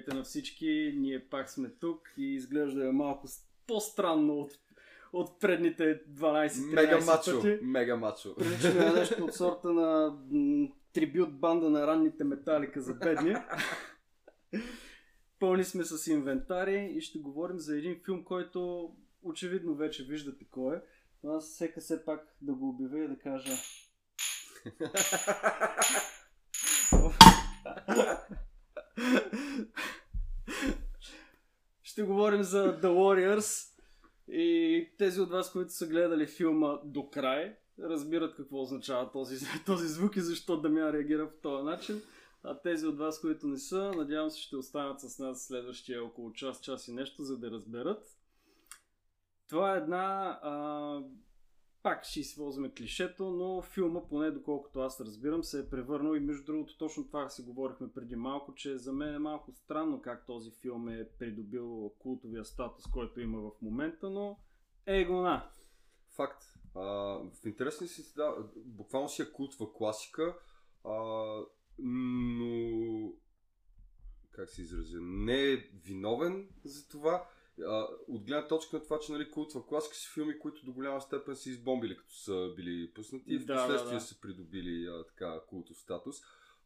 Здравейте на всички, ние пак сме тук и изглежда малко по-странно от предните 12-13 пъти. Мега мачо. Приличаме нещо от сорта на трибют банда на ранните металика за бедни. Пълни сме с инвентари и ще говорим за един филм, който очевидно вече виждате кой е. Но аз всека все пак да го обявя и да кажа... Ще говорим за The Warriors и тези от вас, които са гледали филма до край, разбират какво означава този звук и защо Дамян реагира по този начин. А тези от вас, които не са, надявам се ще останат с нас следващия около час и нещо, за да разберат. Това е една... Пак ще използваме клишето, но филма, поне доколкото аз разбирам, се е превърнал и между другото точно това си говорихме преди малко, че за мен е малко странно как този филм е придобил култовия статус, който има в момента, но ей го на! Факт. В интересни си, да, буквално си е култова класика, но как се изразя, не е виновен за това. От гледна точка на това, че нали, култва класика са филми, които до голяма степен са избомбили, като са били пуснати и впоследствие са придобили така култов статус.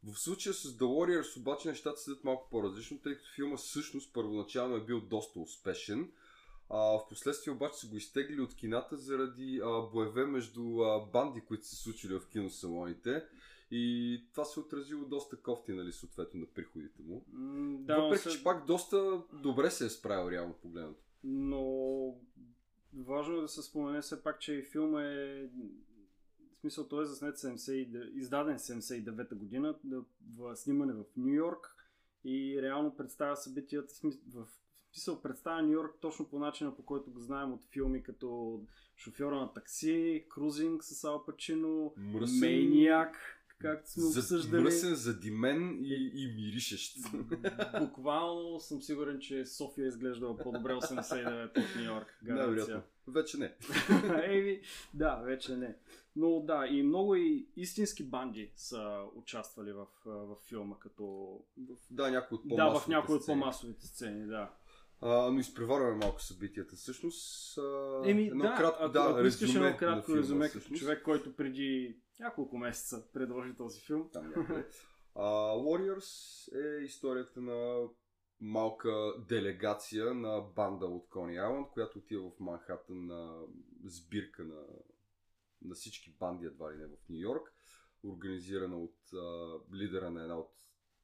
В случая с The Warriors обаче нещата седят малко по-различно, тъй като филма всъщност първоначално е бил доста успешен. Впоследствие обаче са го изтегли от кината заради боеве между банди, които са случили в киносалоните. И това се отразило доста кофти, нали, съответно на приходите му. Да, въпреки, че пак доста добре се е справил реално погледнато. Но важно е да се спомене все пак, че и филма е... В смисъл, той е заснет 70... издаден 79-та година в снимане в Ню Йорк и реално представя събитията в смисъл, представя Ню Йорк точно по начина, по който го знаем от филми като Шофьора на такси, Крузинг с Ал Пачино, Мейниак... Както сме обсъждали. Мръсен, задимен и миришещ. Буквално съм сигурен, че София изглеждала по-добре 89 от Ню Йорк. Гаранция. Да, вече не. Еми, да, вече не. Но да, и много и истински банди са участвали в филма, като... Да, някои от по-масовите сцени. Да, в някои от по-масовите сцени, да. Но изпреварваме малко събитията. Всъщност, ако искаш едно кратко резюме, като човек, който преди няколко месеца предложи този филм. Да, Warriors е историята на малка делегация на банда от Coney Island, която отива в Манхатън на сбирка на всички банди, едва ли не, в Ню Йорк, организирана от лидера на една от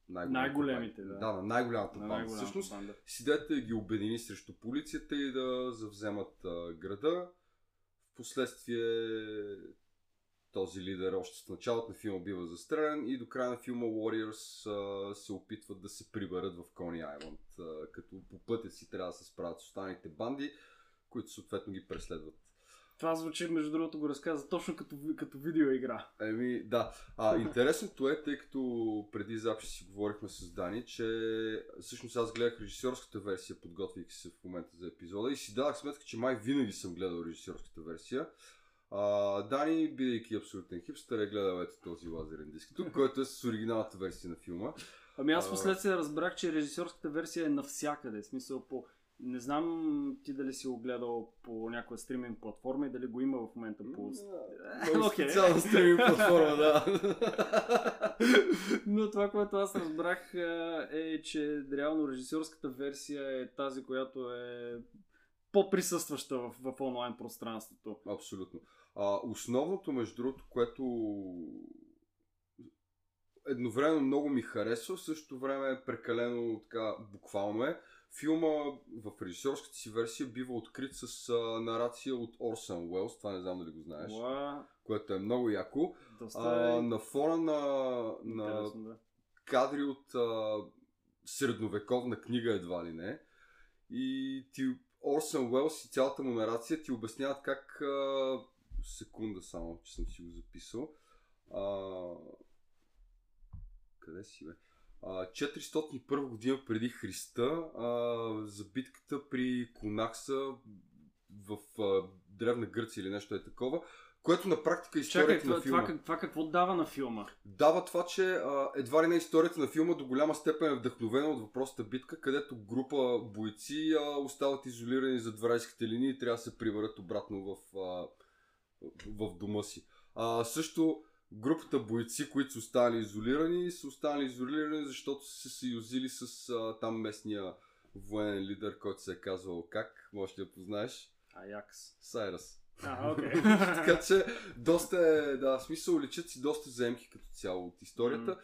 най-големите, да, на най-голямата банда. Всъщност, седете ги обедини срещу полицията и да завземат града. Впоследствие този лидер още в началото на филма бива застрелян и до края на филма Warriors се опитват да се приберат в Coney Island, като по пътя си трябва да се справят с останалите банди, които съответно ги преследват. Това звучи, между другото, го разказа точно като видеоигра. Еми, да. Интересното е, тъй като преди записи си говорихме с Дани, че всъщност аз гледах режисьорската версия, подготвяйки се в момента за епизода и си дадах сметка, че май винаги съм гледал режисьорската версия. Дани, бидейки абсолютен хипстър, е гледал ето този лазерен диск тук, който е с оригиналната версия на филма. Ами аз последствие разбрах, че режисьорската версия е навсякъде, в смисъл по... Не знам ти дали си го гледал по някоя стриминг платформа и дали го има в момента по... Специална стриминг платформа, да. Но това, което аз разбрах е, че реално режисьорската версия е тази, която е по-присъстваща в онлайн пространството. Абсолютно. Основното, между другото, което едновременно много ми харесва, в същото време е прекалено така буквално е, филма в режисьорската си версия бива открит с нарация от Орсън Уелс, това не знам дали го знаеш, което е много яко. На фона на кадри от средновековна книга едва ли не. И Орсън Уелс и цялата му нарация ти обясняват как... Секунда само, че съм си го записал. Къде си бе? 401 година преди Христа за битката при Кунакса в Древна Гърция или нещо е такова, Което на практика е историята на филма. Това какво дава на филма? Дава това, че едва ли не историята на филма до голяма степен е вдъхновена от въпросната битка, където група бойци остават изолирани зад вражеските линии и трябва да се приберат обратно в дома си. Също групата бойци, които са останали изолирани, защото са се съюзили с там местния военен лидер, който се е казвал как? Може да познаеш? Аякс. Сайрас. Okay. Така че доста е, да, смисъл, личат си доста заемки като цяло от историята.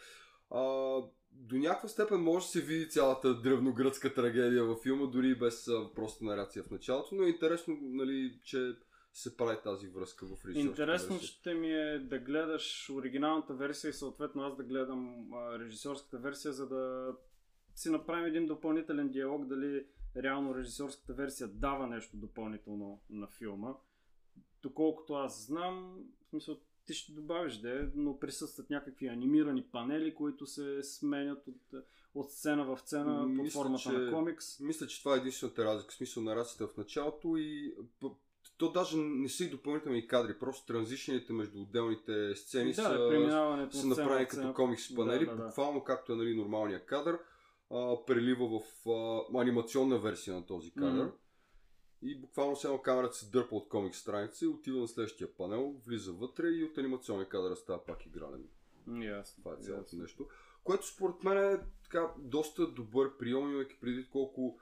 До някаква степен може да се види цялата древногръцка трагедия във филма, дори и без просто нарация в началото, но е интересно, нали, че се прави тази връзка в режисьорската. Интересно ще ми е да гледаш оригиналната версия и съответно аз да гледам режисьорската версия, за да си направим един допълнителен диалог, дали реално режисьорската версия дава нещо допълнително на филма. Доколкото аз знам, в смисъл ти ще добавиш де, но присъстват някакви анимирани панели, които се сменят от сцена в сцена под формата на комикс. Мисля, че това е единствената разлика. В смисъл на разликата в началото и то даже не са и допълнителни кадри, просто транзишните между отделните сцени са направени като комикс панели, буквално както е, нали, нормалния кадър, прелива в анимационна версия на този кадър. И буквално само камерата се дърпа от комикс страница и отива на следващия панел, влиза вътре и от анимационния кадър става пак игрален. Това е цялото нещо. Което според мен е така доста добър прием, имайки преди колко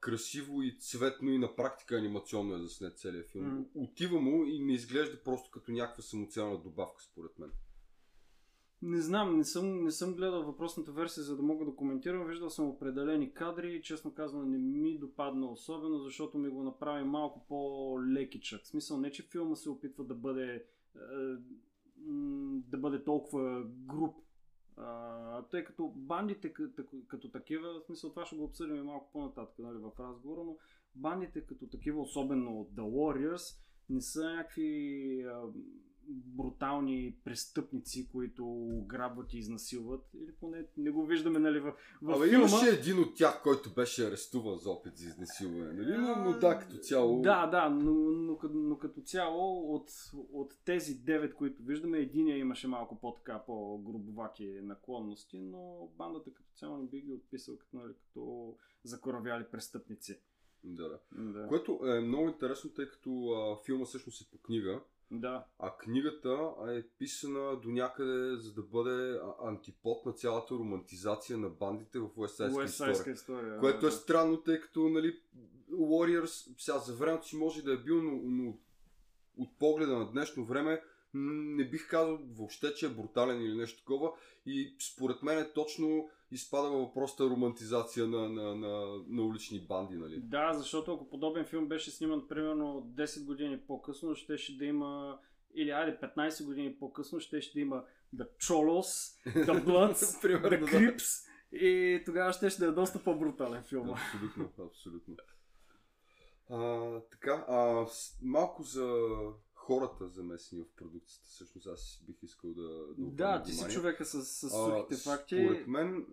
красиво и цветно и на практика анимационно е заснет целият филм. Отива му и не изглежда просто като някаква самоцелна добавка според мен. Не знам, не съм гледал въпросната версия, за да мога да коментирам. Виждал съм определени кадри и честно казано не ми допадна особено, защото ми го направи малко по-лекичък. В смисъл не, че филма се опитва да бъде, толкова груб, тъй като бандите като такива, в смисъл това ще го обсъдим и малко по-нататък, нали, в разговора, но бандите като такива, особено от The Warriors, не са някакви брутални престъпници, които ограбват и изнасилват. Или поне не го виждаме, нали, във филма. Имаше един от тях, който беше арестуван за опит за изнасилване, нали? Но да, като цяло... Да, но като цяло от тези 9, които виждаме, единия имаше малко по-грубоваки наклонности, но бандата като цяло не би ги отписал като закоравяли престъпници. Да. Което е много интересно, тъй като филма всъщност е по книга. Да. А книгата е писана до някъде, за да бъде антипод на цялата романтизация на бандите в West Side Story. Което е странно, тъй като, нали, Warriors сега за времето си може да е бил, но от погледа на днешно време не бих казал въобще, че е брутален или нещо такова. И според мен е точно изпада въпросната романтизация на улични банди, нали? Да, защото ако подобен филм беше сниман примерно 10 години по-късно, щеше да има, или 15 години по-късно, щеше да има The Cholos, The Bloods, The Crips и тогава щеше да е доста по-брутален филм. Абсолютно. Малко за хората, замесени в продукцията. Всъщност аз бих искал да обърна ти си човека с сухите факти. Според мен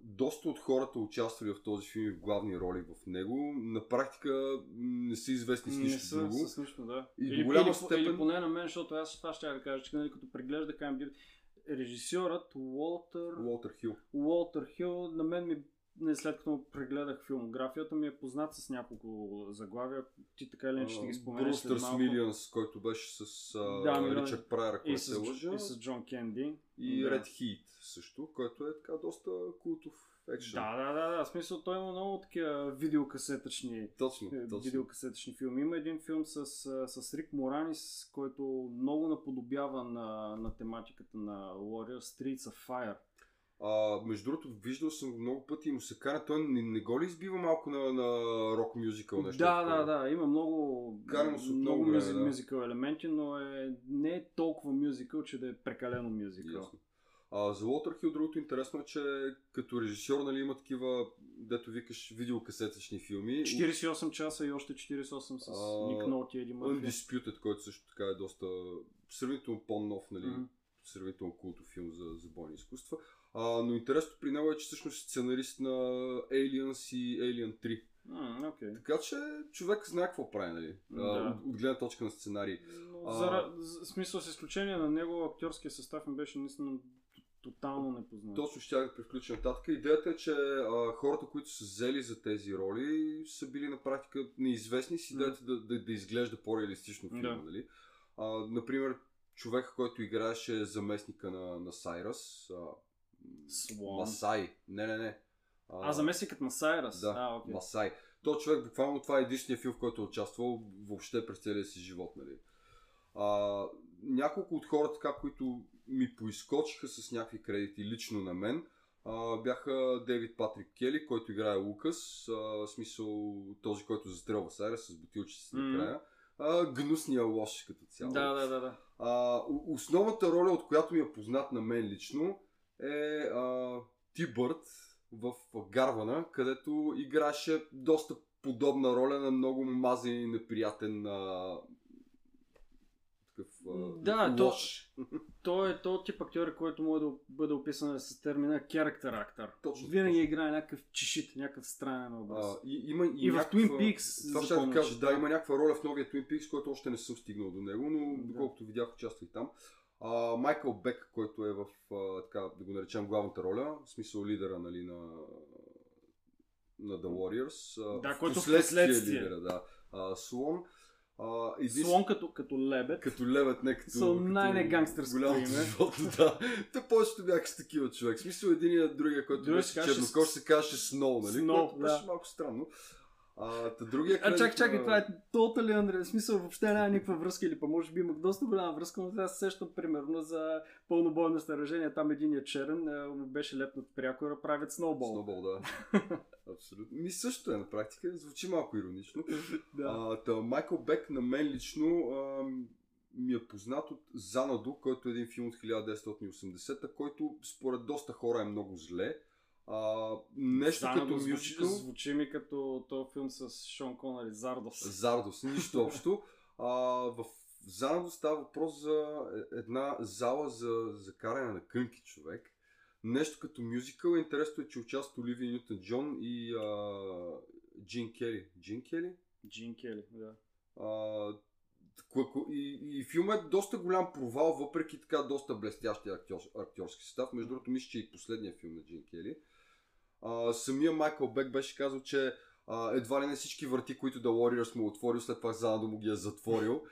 доста от хората, участвали в този филм и в главни роли в него, на практика не са известни с нищо друго. Не са с нищо, да. Или поне на мен, защото аз това ще да кажа, че като преглежда IMDb, режисьорът Уолтер Хил, на мен след като прегледах филмографията ми е познат с няколко заглавия. Ти така или не ще ги споменеш след малко. Brewster's Millions, който беше с Richard Pryor, който се лъжа. И с John Candy. И Red Heat също, който е така доста култов екшен. Да. В смисъл той има много такива видеокасетъчни, видеокасетъчни филми. Има един филм с Рик Моранис, който много наподобява на тематиката на Warrior, Streets of Fire. Между другото, виждал съм го много пъти и му се кара, той не го ли избива малко на рок мюзикъл нещо? Да, има много мюзикъл елементи, но не е толкова мюзикъл, че да е прекалено мюзикъл. За Walter Hill другото интересно е, че като режисьор, нали, има такива, дето викаш, видеокасетъчни филми. 48 часа и още 48 с Ник Нолти, Еди Мърфи. Undisputed, който също така е доста сравнително по-нов, нали, сравнително култов филм за бойни изкуства. Но интересното при него е, че всъщност сценарист на Aliens и Alien 3. Okay. Така че човек знае какво прави, нали? Да. От гледна точка на сценарий. В смисъл, с изключение на него, актьорския състав им беше наистина тотално непознат. Точно ще я превключа нататък. Идеята е, че хората, които са взели за тези роли, са били на практика неизвестни с идеята да изглежда по-реалистично филма. Нали? Например, човека, който играеше заместника на Сайрас. Масай. Не. Заместникът на Сайрас. Да, okay. Масай. Той човек, буквално това е единствения филм, в който е участвал въобще през целия си живот. Нали? Няколко от хората, така, които ми поискочиха с някакви кредити лично на мен, бяха Дейвид Патрик Кели, който играе Лукас, в смисъл този, който застрелва Сайрас с бутилчета си накрая. Гнусния лош като цяло. Да. Основната роля, от която ми е познат на мен лично, е Ти-Бърд в Гарвана, където играше доста подобна роля на много мазен и неприятен такъв лош. Той е този тип актьор, който може да бъде описан с термина character actor. Точно, винаги играе някакъв чешит, някакъв странен образ. И в някаква... Twin Peaks. Това ще да кажа, да, има някаква роля в новия Twin Peaks, който още не съм стигнал до него, но доколкото видях, участва и там. Майкъл Бек, който е в, така да го наречем, главната роля, в смисъл лидера, нали, на The Warriors. Да, който впоследствие лидера, да. Слон. Слон като лебед. Като лебед, не като... Слон най-негангстърско име. Да. Те повечето бяха с такива човек. В смисъл единия, другия, който беше чернокож, се казваше Сноу, нали? Сноу, което беше малко странно. Чакай, това е тотален в смисъл, въобще няма никаква връзка, или па може би има доста голяма връзка, но сега се сещам примерно за пълнобойно сражение, там единият черен беше лепнат пряко да правят сноубол. Сноубол, да. Абсолютно. Ми също е на практика, звучи малко иронично. Майкъл Бек на мен лично ми е познат от Xanadu, който е един филм от 1980, който според доста хора е много зле. Нещо Зана като мюзикъл. Звучи ми като този филм с Шон Конър и Зардос, нищо общо. В Зарадо става въпрос за една зала за каране на кънки, човек. Нещо като мюзикъл. Интересно е, че участва Оливия Нютън-Джон и Джин Кели. Джин Кели? Джин Кели, да. И филмът е доста голям провал, въпреки така доста блестящия актьорски състав. Между другото, мисля, че и последния филм на Джин Кели. Самия Майкъл Бек беше казал, че едва ли не всички врати, които The Warriors му отворил, след това Xanadu му ги е затворил.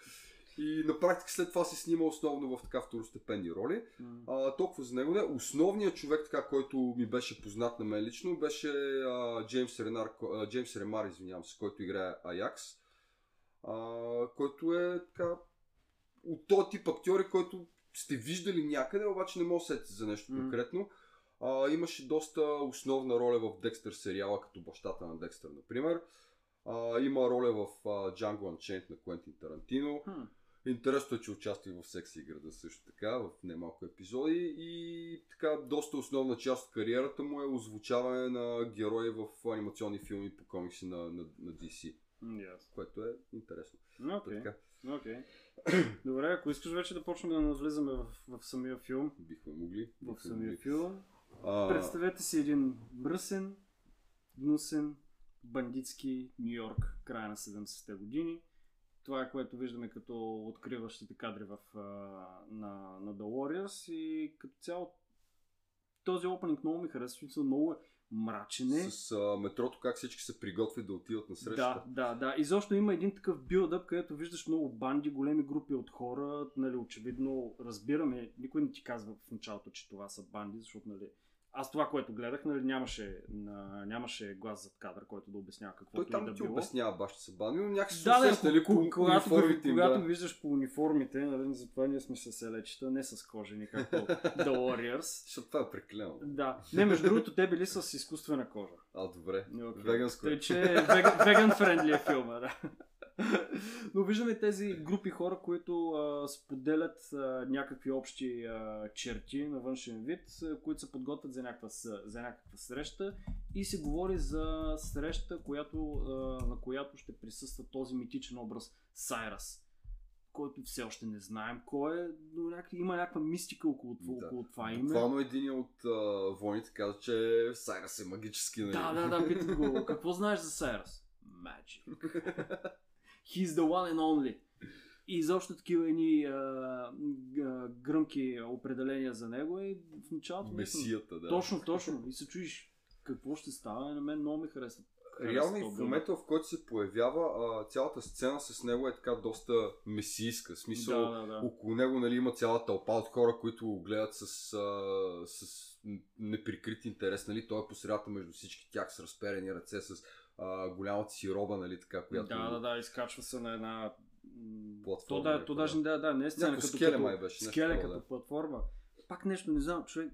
И на практика след това се снима основно в така второстепенни роли. Толкова за него не. Основният човек, така, който ми беше познат на мен лично, беше Джеймс Ремар, който играе Аякс. Който е така от този тип актьори, който сте виждали някъде, обаче не може да сетите за нещо конкретно. Имаше доста основна роля в Декстър сериала, като бащата на Декстър, например. Има роля в Django Unchained на Куентин Тарантино. Интересно е, че участва в секси играта също така, в немалко епизоди. И така, доста основна част от кариерата му е озвучаване на герои в анимационни филми по комикси на DC. Което е интересно. Okay. Добре, ако искаш вече да почнем да навлизаме в самия филм. Бихме могли. В самия филм. Представете си един мръсен, гнусен, бандитски Ню Йорк, края на 70-те години. Това е, което виждаме като откриващите кадри на The Warriors, и като цяло този опенинг много ми харесва, много мрачене. С метрото, как всички се приготвят да отиват на среща. Да. И защо има един такъв билдъп, където виждаш много банди, големи групи от хора. Нали, очевидно разбираме, никой не ти казва в началото, че това са банди, защото нали, аз това, което гледах, нали, нямаше глас зад кадър, който да обяснява каквото и да било. Той там ти обяснява баш, че са банди, но някакси усещали по униформите им. Когато виждаш по униформите, нали, затова ние сме с елечета, не с кожени, както The Warriors. Защото това е преклено. Да. Не, между другото, те били с изкуствена кожа. Добре. Веганско. Тъй, че веган-френдли е филма, да. Но виждаме тези групи хора, които споделят някакви общи черти на външен вид, които се подготвят за някаква среща, и се говори за среща, на която ще присъства този митичен образ Сайрас. който все още не знаем кой е, но има някаква мистика около това име. Буквално един от войните каза, че Сайрас е магически. Нали? Да, питам го. Какво знаеш за Сайрас? Magic. He's the one and only. И изобщо такива едни гръмки определения за него и в началото... Месията, да. Точно. И се чуиш какво ще става. На мен много ми харесва. Реално в момента, в който се появява, цялата сцена с него е така доста месийска. В смисъл, около него, нали, има цяла тълпа от хора, които го гледат с неприкрит интерес. Нали? Той е посредата между всички тях с разперени ръце, с голямата си роба, нали, така, която... Да, изкачва се на една... платформа. То даже не е сцена, като платформа. Пак нещо, не знам, човек,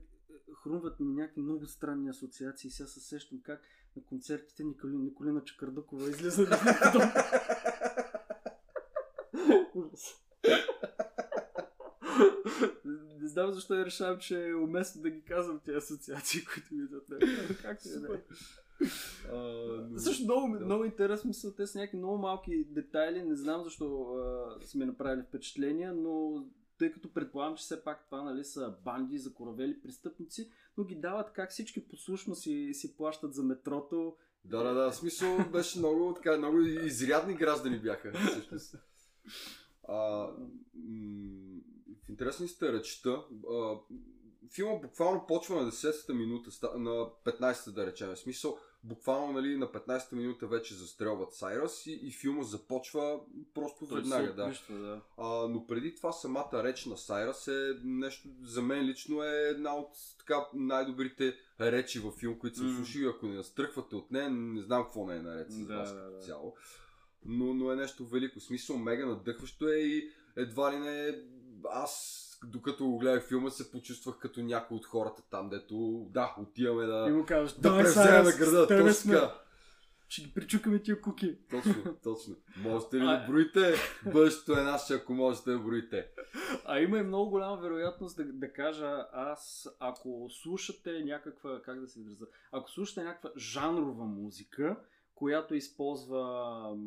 хрумват ми някакви много странни асоциации и сега се сещам как на концертите Николина Чакърдукова излиза. Не знам защо я решавам, че е уместно да ги казвам тези асоциации, които ми идват. Как се да е? Също много интересно са те с някакви много малки детайли. Не знам защо сме направили впечатления, но тъй като предполагам, че все пак това, нали, са банди, закоравели престъпници, но ги дават как всички послушно си плащат за метрото. Да, в смисъл беше много изрядни граждани бяха. Всъщност. В интересни сте речта. Филма буквално почва на 10-та минута, на 15-та да речем. В смисъл, буквално, нали, на 15-та минута вече застрелват Сайрас и филма започва просто веднага. Да. Но преди това самата реч на Сайрас е нещо, за мен лично е една от така най-добрите речи във филм, които съм слушал. Ако не настръхвате от нея, не знам какво не е наред за вас като цяло. Но е нещо велико. В смисъл, мега надъхващо е и едва ли не аз... Докато го гледах филма, се почувствах като някой от хората там, дето отиваме да превземем града. Точно. Ще ги причукаме тия куки. Точно. Можете ли да броите? Бъдещето е наше, ако можете да броите. А има и много голяма вероятност да кажа аз, ако слушате някаква, как да се изразя, ако слушате някаква жанрова музика, която използва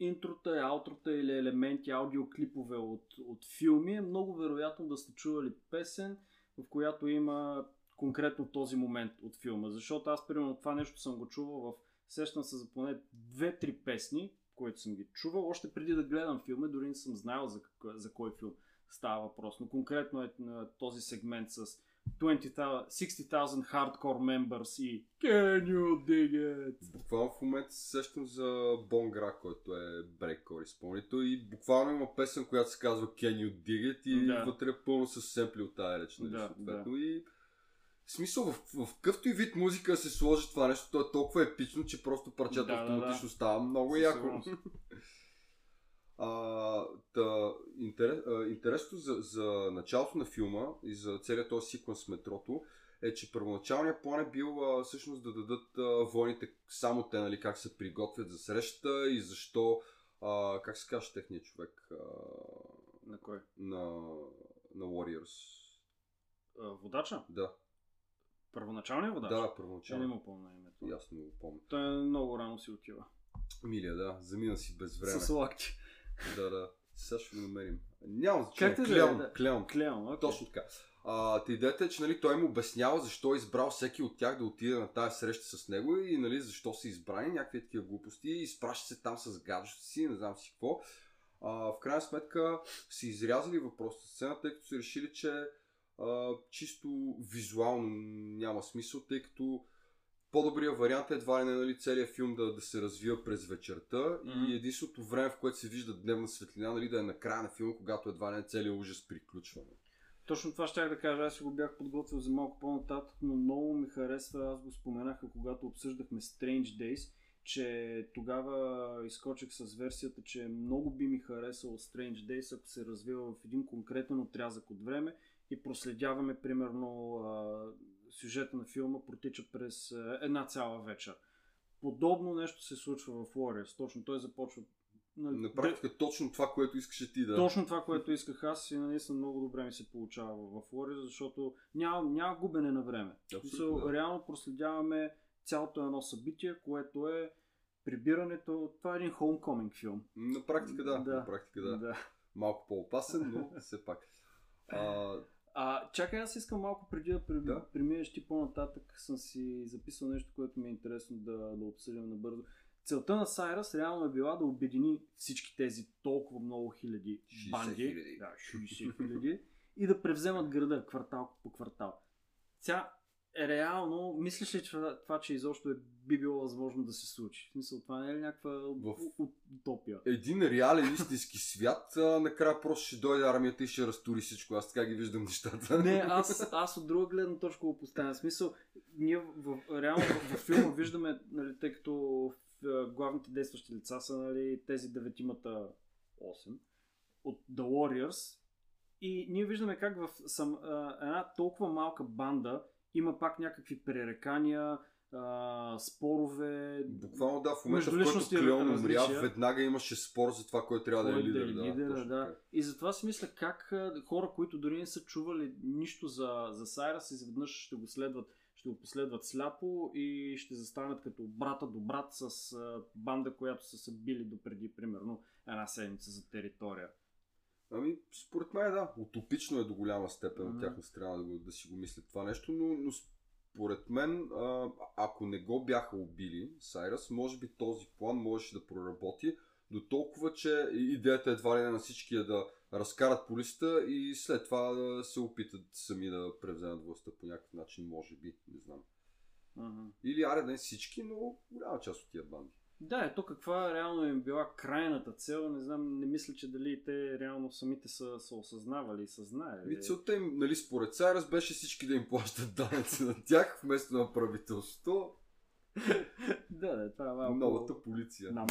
интрота, аутрота или елементи, аудиоклипове от филми, е много вероятно да сте чували песен, в която има конкретно този момент от филма. Защото аз, примерно, това нещо съм го чувал сещам се за поне 2-3 песни, които съм ги чувал, още преди да гледам филма, дори не съм знаел за кой филм става въпрос. Но конкретно е на този сегмент с 60,000 hardcore members и Can you dig it? Буквално в момента се сещам за Бонгра, който е брейкор изпълнител и буквално има песен, която се казва Can you dig it и вътре е пълно със семпли от тая реч. И в смисъл, в какъвто и вид музика се сложи това нещо, то е толкова епично, че просто парчето автоматично става много яко. Интересно за началото на филма и за целият този секвенс с метрото е, че първоначалният план е бил всъщност да дадат войните само те, нали, как се приготвят за срещата и защо, как се казва техният човек? На кой? На Warriors. Водача? Да. Първоначалният водач? Да, първоначалният. Не му помня името. Ясно го помня. Той много рано си отива. Милия, да, замина си без време. С лакти. Да. Сега ще го намерим. Няма значение. Клеон. Точно така. Идеята е, че, нали, той им обяснява защо е избрал всеки от тях да отиде на тази среща с него и, нали, защо са избрани някакви такива глупости и изпраща се там с гаджета си, не знам си какво. В крайна сметка си изрязали въпроса с сцената, тъй като са решили, че чисто визуално няма смисъл, тъй като по-добрият вариант е едва ли не, нали, целият филм да се развива през вечерта и единственото време, в което се вижда дневна светлина, нали, да е на края на филма, когато едва ли не целият ужас приключва. Точно това щях да кажа, аз го бях подготвил за малко по-нататък, но много ми харесва, аз го споменах, когато обсъждахме Strange Days, че тогава изкочих с версията, че много би ми харесало Strange Days, ако се развива в един конкретен отрязък от време и проследяваме, примерно, сюжета на филма протича през една цяла вечер. Подобно нещо се случва в Warriors. Точно той започва... На практика точно това, което искаше ти да... Точно това, което исках аз и наистина много добре ми се получава в Warriors, защото няма губене на време. Абсолютно, реално проследяваме цялото едно събитие, което е прибирането... Това е един homecoming филм. На практика да. малко по-опасен, но все пак. Чакай, аз искам малко преди да преминеш ти по-нататък, съм си записал нещо, което ми е интересно да обсъдим набързо. Целта на Сайръс реално е била да обедини всички тези толкова много хиляди банди, 60 хиляди, и да превземат града квартал по квартал. Тя реално, мислиш ли, че това, че изобщо би било възможно да се случи? В смисъл, това не е ли някаква утопия? Един реален истински свят, накрая просто ще дойде армията и ще разтури всичко. Аз така ги виждам нещата. Не, аз от друга гледна точка го поставя. В смисъл, ние реално във филма виждаме, нали, тъй като главните действащи лица са, нали, тези деветимата 8 от The Warriors, и ние виждаме как в една толкова малка банда има пак някакви пререкания, спорове. Буквално да, в момента, в който Клеон умря, веднага имаше спор за това, кой трябва да е лидер. Да. И затова си мисля как хора, които дори не са чували нищо за Сайръс, изведнъж ще го следват, ще го последват сляпо и ще застанат като брата до брат с банда, която са били допреди примерно една седмица за територия. Ами, според мен да. Утопично е до голяма степен от тяхна страна да си го мислят това нещо, но според мен, ако не го бяха убили Сайръс, може би този план можеше да проработи до толкова, че идеята едва ли на всички е да разкарат полицията и след това да се опитат сами да превземат властта по някакъв начин, може би, не знам. Или аре да не всички, но голяма част от тия банди. Да, ето каква реално им била крайната цел, не знам, не мисля, че дали те реално самите са осъзнавали и са знаели. Целта им, нали, според Сайръс беше всички да им плащат данъци на тях, вместо на правителството. Да, това е малко... Новата полиция. На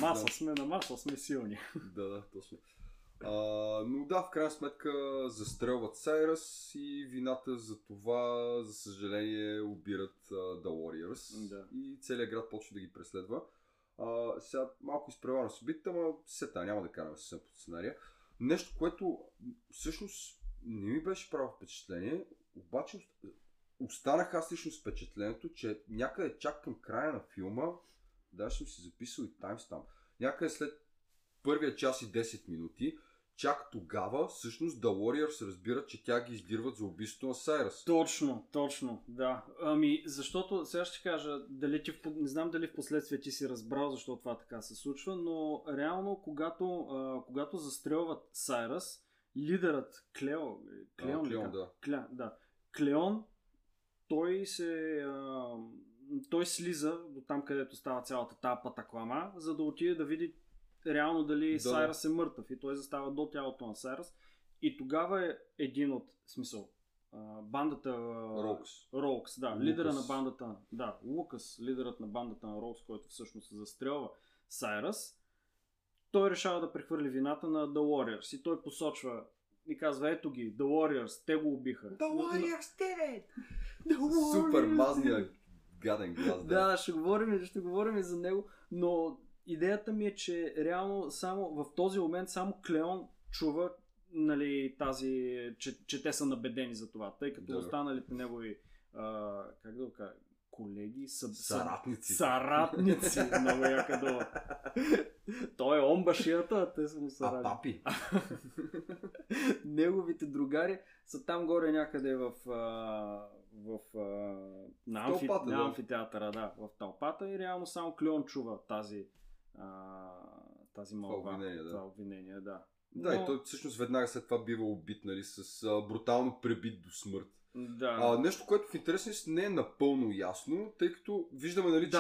маса сме силни. Да, точно. Но да, в крайна сметка застрелват Сайръс и вината за това, за съжаление, убират The Warriors. Да. И целият град почва да ги преследва. Сега малко изпреварвам събитията, но сета, няма да караме съвсем под сценария. Нещо, което всъщност не ми беше право впечатление, обаче останах аз лично с впечатлението, че някъде чак към края на филма, даже съм си записал и таймстамп, някъде след първия час и 10 минути, чак тогава всъщност The Warriors разбират, че тя ги издирват за убийството на Сайръс. Точно, да. Ами, защото, сега ще кажа, дали не знам дали в последствие ти си разбрал защо това така се случва, но реално, когато застрелват Сайръс, лидерът Клеон, той слиза до там, където става цялата тази патаклама, за да отиде да види реално дали Сайръс е мъртъв, и той застава до тялото на Сайръс, и тогава е един от, смисъл, бандата Роукс, да, Lucas. Лидера на бандата, да, Лукас, лидерът на бандата на Роукс, който всъщност застрелва Сайръс, той решава да прехвърли вината на The Warriors и той посочва и казва: ето ги, The Warriors, те го убиха. The Warriors, те! Супер мазния гаден глас. Да, ще говорим и за него, но идеята ми е, че реално само в този момент само Клеон чува, нали, че те са набедени за това, тъй като останалите негови колеги, Съратници много яка дума. Той е омбашията, а те са му саратници. Папи. Неговите другари са там горе някъде на амфитеатъра, да, в тълпата, и реално само Клеон чува тази малка обвинение, да. Да, и той всъщност веднага след това бива убит, нали, с брутално пребит до смърт. Да. Нещо, което в интересност не е напълно ясно, тъй като виждаме, нали, че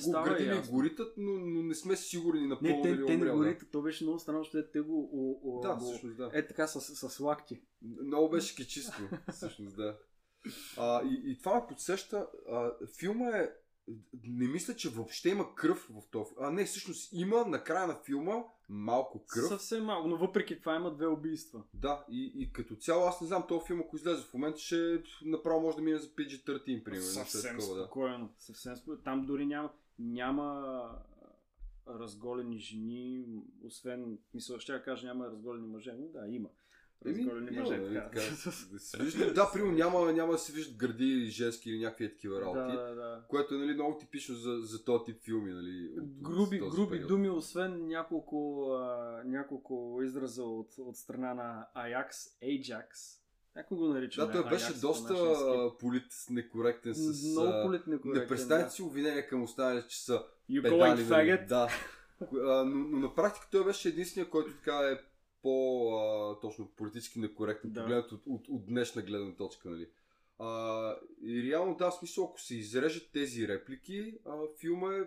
са го градили и горитат, но не сме сигурни напълно дали умрял. Не, те не горитат, то беше много странно, защото те го... Да. Е така с лакти. Много беше кичисто, всъщност, да. И това ме подсеща, филма е... Не мисля, че въобще има кръв в този филм. Не, всъщност има на края на филма малко кръв. Съвсем малко, но въпреки това има две убийства. Да, и като цяло аз не знам, този филм, ако излезе в момента, ще направо може да мине за PG-13, примерно. Съвсем спокойно. Там дори няма разголени жени, освен, мисля, ще кажа, няма разголени мъже, но да, има. разгорени мъжета. Да, примерно няма да се виждат гърди, женски или някакви такива работи, да. Което е, нали, много типично за този тип филми. Нали, груби думи, освен няколко израза от страна на Ajax. Някой го нарича. Да, той беше доста полит, некоректен с... Много полит, некоректен. Не представете си обвинение към останалите, че са педали. Да. Но на практика той беше единствения, който така е по-точно политически некоректен, да, погледнат от днешна гледна точка. Нали. И реално, да, в смисъл, ако се изрежат тези реплики, филма е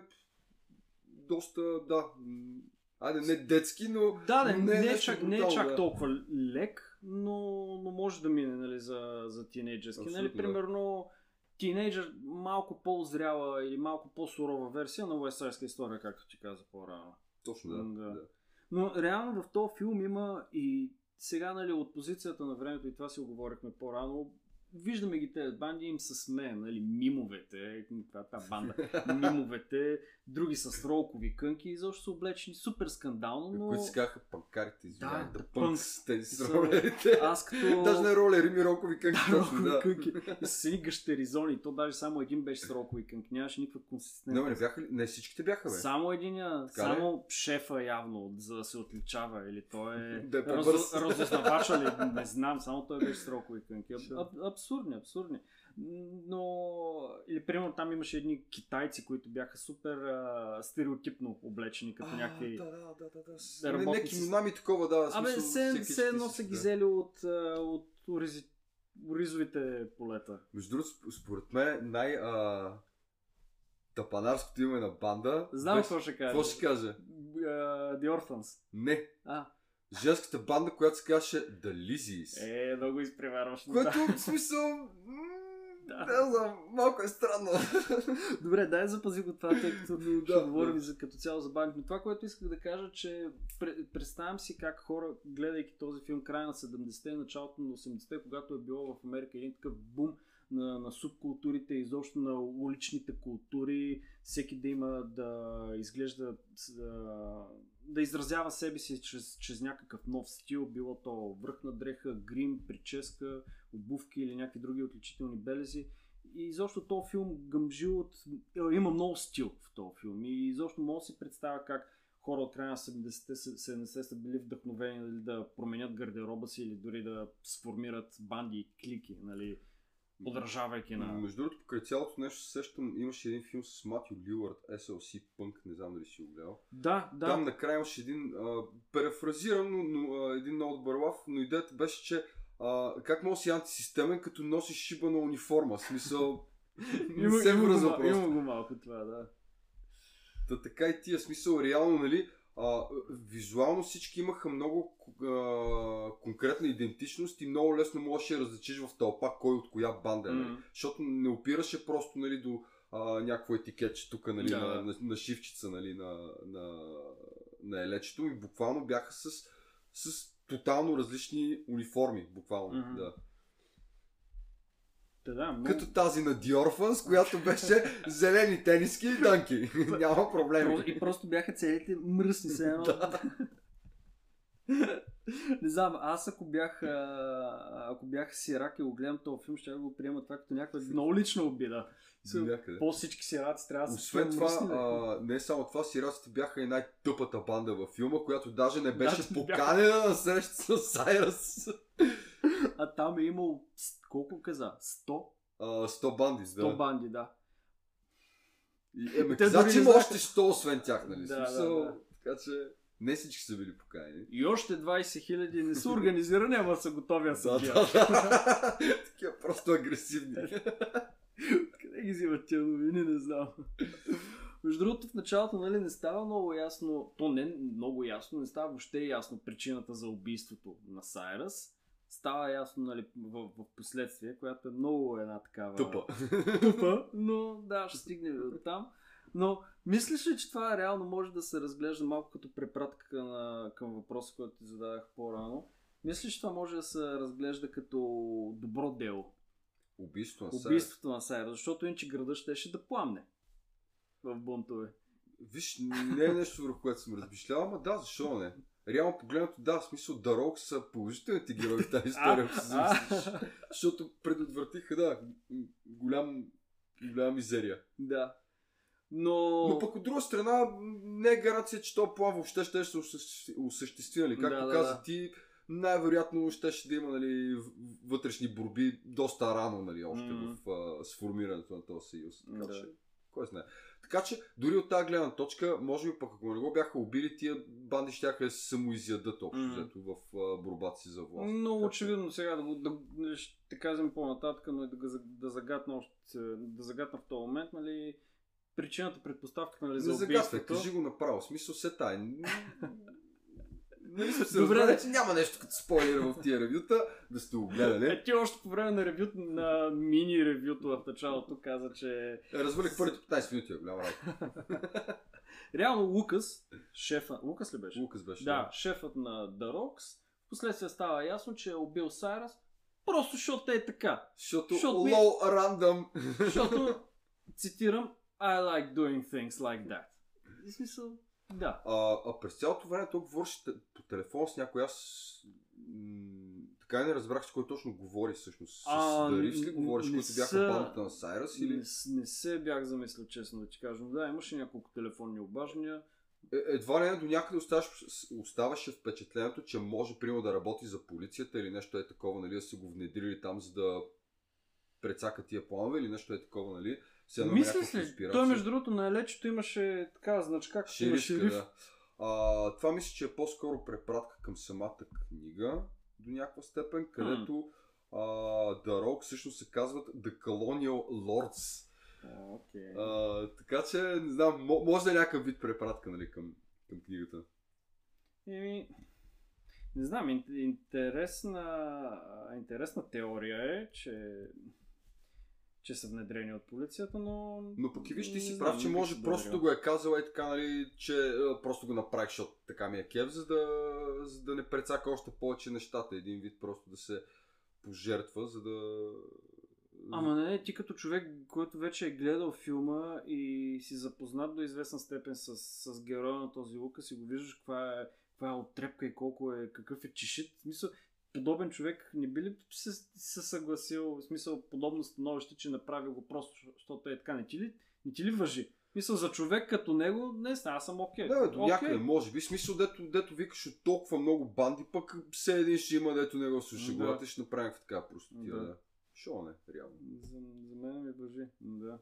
доста, да... Айде, не детски, но... Да, не е чак толкова лек, но може да мине, нали, за тинейджерски. Нали, примерно, тинейджер малко по-озряла или малко по-сурова версия на West Side история, както ти каза по-рано. Точно, да. Но реално в този филм има и сега, нали, от позицията на времето, и това си оговорихме по-рано, виждаме ги тези банди, им се смеем, нали, мимовете, тази банда, мимовете, други са с ролкови кънки и защо са облечени супер скандално, но... Които си казаха панкарите, извинявам, да пънкс тези с ролерите. Аз като... Даже не ролери, ми ролкови кънки. Да, ролкови кънки. С едни гъщеризони, то даже само един беше с ролкови кънки, нямаше никаква консистентност. Не бяха ли? Не всичките бяха, бе. Само единия, само шефа явно, за да се отличава, или той е... Разузнавача ли, не знам, само той беше с ролкови кънки. Абсурдни. Но, или примерно там имаше едни китайци, които бяха супер стереотипно облечени, като някакви работници. Не, кимонами такова, да. Абе, все едно са ги взели от оризовите полета. Между другото, според мен, тапанарското име на банда... Знам какво ще кажа. Какво ще кажа? The Orphans. Не. Женската банда, която се казваше The Lizzies. Много изпреварваш. Което в смисъл... Да, малко е странно. Добре, дай запази го това, тъй като ще говорим за като цяло за банк. Но това, което исках да кажа, че представям си как хора, гледайки този филм края на 70-те и началото на 80-те, когато е било в Америка един такъв бум на субкултурите, изобщо на уличните култури, всеки да има да изглежда, да изразява себе си чрез някакъв нов стил, било то връхна дреха, грим, прическа, обувки или някакви други отличителни белези. И изобщо този филм има много стил в този филм и изобщо мога да си представя как хора от края на 70-те са били вдъхновени, нали, да променят гардероба си или дори да сформират банди и клики, нали, подражавайки на... Между другото, покрай цялото нещо сещам, имаше един филм с Матю Лилард, SLC Punk, не знам дали си го гледал. Да. Там накрая имаше един парафразиран, но един много добър лав, но идеята беше, че как може да си антисистемен, като носиш шибана униформа, в смисъл... Има го малко това, да. Та така и тия, смисъл, реално, нали... визуално всички имаха много конкретна идентичност и много лесно можеше да различиш в тълпа кой от коя банда е. Mm-hmm. Защото не опираше просто, нали, до някакво етикетче тук, нали, на шифчица, нали, на елечето, и буквално бяха с тотално различни униформи. Буквално, mm-hmm. да. Като тази на The Orphans, която беше зелени тениски и дънки. Няма проблем. И просто бяха целите мръсни се едно. Не знам, аз ако бях сирак и го гледам този филм, ще го приема това като някаква много лична обида. По всички сираци трябва да се освен това, не само това, сираците бяха и най-тъпата банда във филма, която даже не беше поканена на среща с Сайръс. А там е имал, колко каза? 100? 100 банди, да. 100 банди, да. Каза, че има още 100 освен тях, нали? Да. Така че не всички са били поканени. И още 20 хиляди не са организирани, ама са готови да се бият. Такива просто агресивни. Къде ги взимат тия новини, не знам. Между другото, в началото, нали, не става много ясно, не става въобще ясно причината за убийството на Сайръс. Става ясно, нали, в последствие, която е много една такава... Тъпа, но да, ще стигнем до там. Но мислиш ли, че това реално може да се разглежда малко като препратка към въпроса, който ти зададах по-рано? Мислиш, че това може да се разглежда като добро дело? Убийството на Сайра, защото иначе града щеше да пламне в бунтове. Виж, не е нещо, върху което съм размишлявал, ама да, защо не? реално погледнато, да, в смисъл The Rock са положителните герои в тази история, защото предотвратиха, да, голяма мизерия. Да. Но пък от друга страна, не е гаранция, че този план въобще ще се осъществи, нали? Както каза ти, най-вероятно ще да има, нали, вътрешни борби доста рано, нали, още в сформирането на този съюз. Така че, кой знае. Така че, дори от тази гледна точка, може би пък ако не го бяха убили, тия банди щяха да се самоизядат общо в борбата си за власт. Много очевидно сега да ще казвам по-нататък, но и да загадна в този момент, нали, причината, предпоставката, нали, за убийството. Не загадвай, кажи го направо, в смисъл се тайни. Нали сме се разбрали, че няма нещо като спойлер в тия ревюта, да сте го гледали. Ти още по време на ревюто, на мини ревюто в началото каза, че... Развалих първите 15 минути, голяма работа. Реално Лукас, шефа... Лукас ли беше? Лукас беше. Да, шефът на The Rocks. Впоследствие става ясно, че е убил Сайрас, просто защото е така. Защото low random. Защото, цитирам, I like doing things like that. В смисъл... Да. А през цялото време той говореше по телефон с някой, така и не разбрах с кой точно говори всъщност. С Дарис ли говориш, които бяха бандата на Сайрас? Или... Не се бях замислил, честно да ти кажа. Да, имаше няколко телефонни обаждания. Едва ли до някъде оставаше впечатлението, че може, примерно, да работи за полицията или нещо е такова, нали, да са го внедрили там, за да прецака тия планове или нещо е такова, нали. Мисля ли? Той, между другото, на лечето имаше така значка, като има шериф. Да. Това мисля, че е по-скоро препратка към самата книга до някаква степен, където The Rock всъщност се казват The Colonial Lords. Okay. Така че, не знам, може да е някакъв вид препратка, нали, към книгата. Не знам, интересна теория е, че са внедрени от полицията, но... Но пък и виж, ти си прав, че може просто да го е казал и така, нали, че просто го направих, защото така ми е кеф, за да не прецака още повече нещата. Един вид просто да се пожертва, за да... Ама не, ти като човек, който вече е гледал филма и си запознат до известна степен с героя на този Лукас и го виждаш каква е отрепка и какъв е чешит. В смисъл, подобен човек не би ли се съгласил, в смисъл подобно становище, че направил го просто, защото е така, не ти ли въжи? Мисъл, за човек като него, не знам, аз съм окей. Да, до някъде може би, смисъл, дето викаш от толкова много банди, пък все един ще има, дето него слуша главата и ще направим в такава простотия. Да. Шо не, реално. За мен ми въжи, да.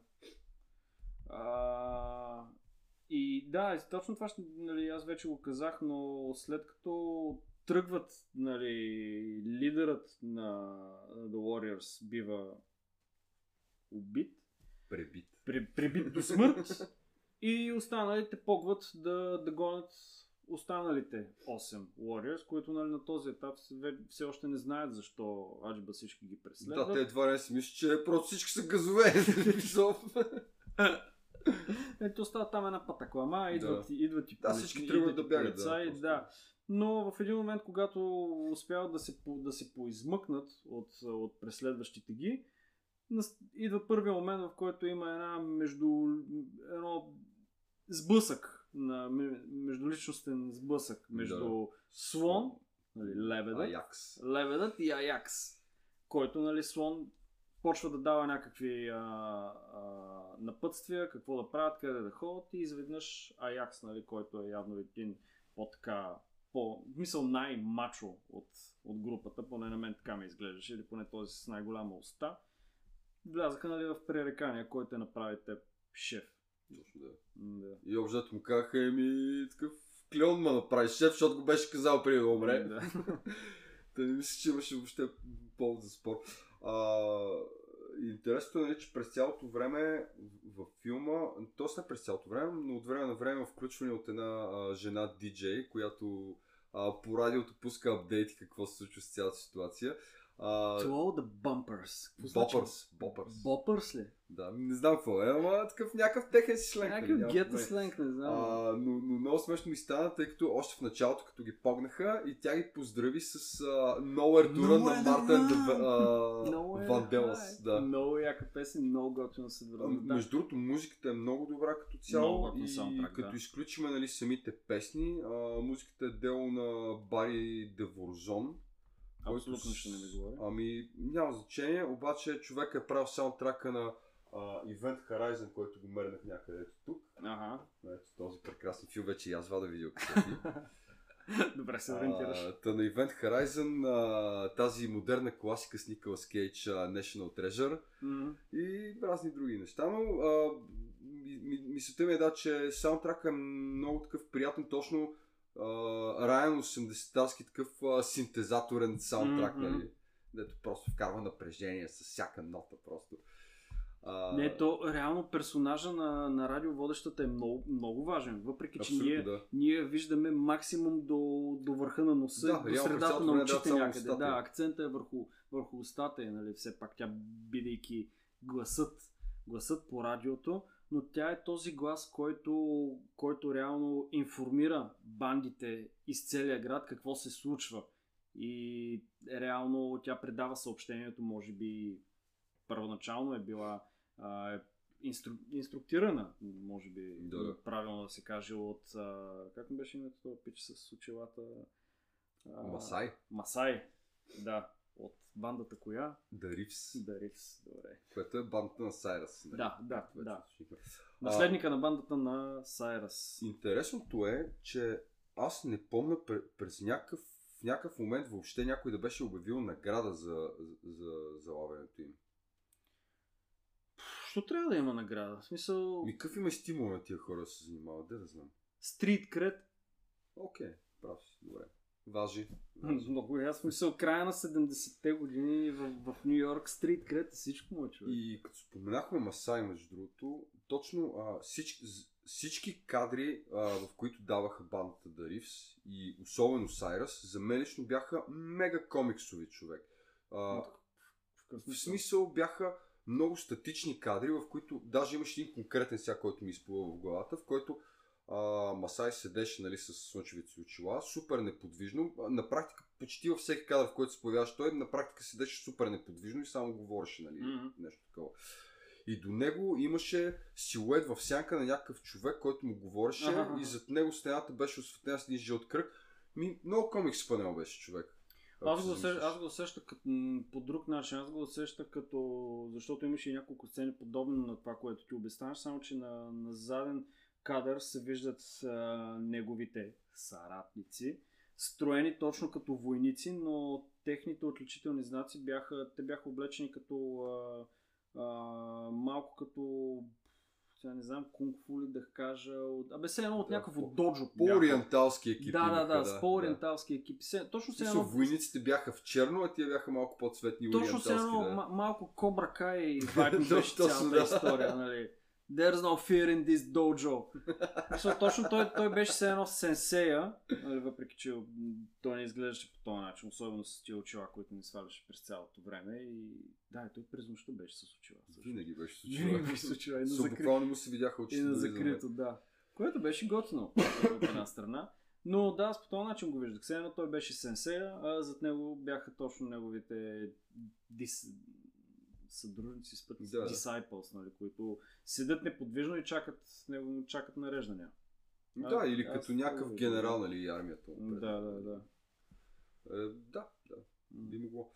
И да, точно това ще, нали, аз вече го казах, но след като тръгват, нали, лидерът на The Warriors бива убит. Пребит до смърт. И останалите погват да гонят останалите 8 Warriors, които, нали, на този етап все още не знаят защо аджба всички ги преследват. Да, те едва не си мислят, че просто всички са газове. Ето става там една патаклама, идват и полицаи. Да, всички тръгват да бягат. Да. Но в един момент, когато успяват да се поизмъкнат от преследващите ги, идва първият момент, в който има едно сблъсък, междуличностен сблъсък между слон, нали, лебедът и Аякс, който, нали, слон почва да дава някакви напътствия, какво да правят, къде да ходят и изведнъж Аякс, нали, който е явно един по-така мисъл най-мачо от групата, поне на мен така ме изглеждаше, или поне този с най-голяма уста, влязаха, нали, в пререкания, който направите шеф. Точно да. И обжето му казаха, такъв клеон ма направи шеф, защото го беше казал преди да умре. Да. Та не мисля, че имаше въобще повод за спор. Интересно е, че през цялото време във филма, т.е. не през цялото време, но от време на време включване от една жена диджей, която по радиото пуска апдейти какво се случва с цялата ситуация. Чело да Бъмпърс. Бопърс ли? Да, не знам какво е, ама такъв някакъв техен си сленг. Някакъв гета сленг, не знам. Но много смешно ми стана, тъй като още в началото, като ги погнаха и тя ги поздрави с Nowhere Тура на Мартен Ванделас. Много яка песен, много готина се върна. Между другото, музиката е много добра като цяло. И като изключим самите песни, музиката е дело на Бари Деворзон. Абсолютно ще не ми говори. Ами няма значение, обаче човек е правил саундтрака на Event Horizon, който го мернах някъде тук. Ага. Ето този прекрасен фил, вече и аз вада видеокасети. Добре се ориентираш. Та на Event Horizon, тази модерна класика с Николас Кейдж, National Treasure и разни други неща. Но мисълта ми е да, че саундтрака е много такъв приятен, точно Райан 80-тарски такъв синтезаторен саундтрак, нали? Дето просто вкарва напрежение с всяка нота просто. Не, то реално персонажа на радиоводещата е много, много важен, въпреки че ние виждаме максимум до върха на носа, до средата на очите някъде. Да, акцента е върху устата, нали? Все пак тя, бидейки гласът по радиото, но тя е този глас, който реално информира бандите из целия град какво се случва. И реално тя предава съобщението, може би първоначално е била инструктирана, може би правилно да се каже, от как му беше името това пич с очилата? Масай, да. От бандата коя? The Riffs, добре. Което е бандата на Cyrus. Не? Да. Наследника на бандата на Cyrus. Интересното е, че аз не помня през някакъв момент въобще някой да беше обявил награда за залавянето им. Що трябва да има награда? В смисъл... Ми какъв има стимул на тия хора да се занимават? Да знам. Стрит кред. Окей, прав си, добре. Важи. Много ясно. Мисля, края на 70-те години в Ню Йорк, стрит кред, всичко му е, човек. И като споменахме Масай, между другото, точно всички кадри, в които даваха бандата The Riffs и особено Cyrus, за мен лично бяха мега комиксови, човек. В смисъл бяха много статични кадри, в които даже имаше един конкретен сега, който ми изплува в главата, в който Масай седеше, нали, с слънчевите очила, супер неподвижно. На практика, почти във всеки кадър, в който се появяваше той, на практика седеше супер неподвижно и само говореше, нали, нещо такова. И до него имаше силует в сянка на някакъв човек, който му говореше, и зад него стената беше осветена с един жълт кръг. Много комикс панел беше, човек. Аз го усещах по друг начин, аз го усещах като... Защото имаше и няколко сцени подобно на това, което ти обясняваш, само че на заден кадър се виждат неговите съратници, строени точно като войници, но техните отличителни знаци бяха облечени като малко като, сега не знам, кунг-фу ли да кажа, все едно от някакво доджо. По-ориенталски екипи. Да, с по-ориенталски екипи. Точно се едно... Войниците бяха в черно, а тия бяха малко по-цветни ориенталски. Точно се едно малко Кобра Кай и вайб беше цялата история, нали. There's no fear in this dojo. Защото точно той беше все едно сенсея, въпреки че той не изглеждаше по този начин, особено с тия очила, които не сваляше през цялото време. И да, той през нощта беше с очила. Винаги беше с очила. Буквално му се видяха очите. И на закрито, да. Което беше готино от една страна. Но да, по този начин го виждах. Все едно той беше сенсея, а зад него бяха точно неговите съдружници, спътници, disciples, нали, които седят неподвижно и чакат нареждания. Да, или като някакъв генерал, нали, армията. Да. Би могло.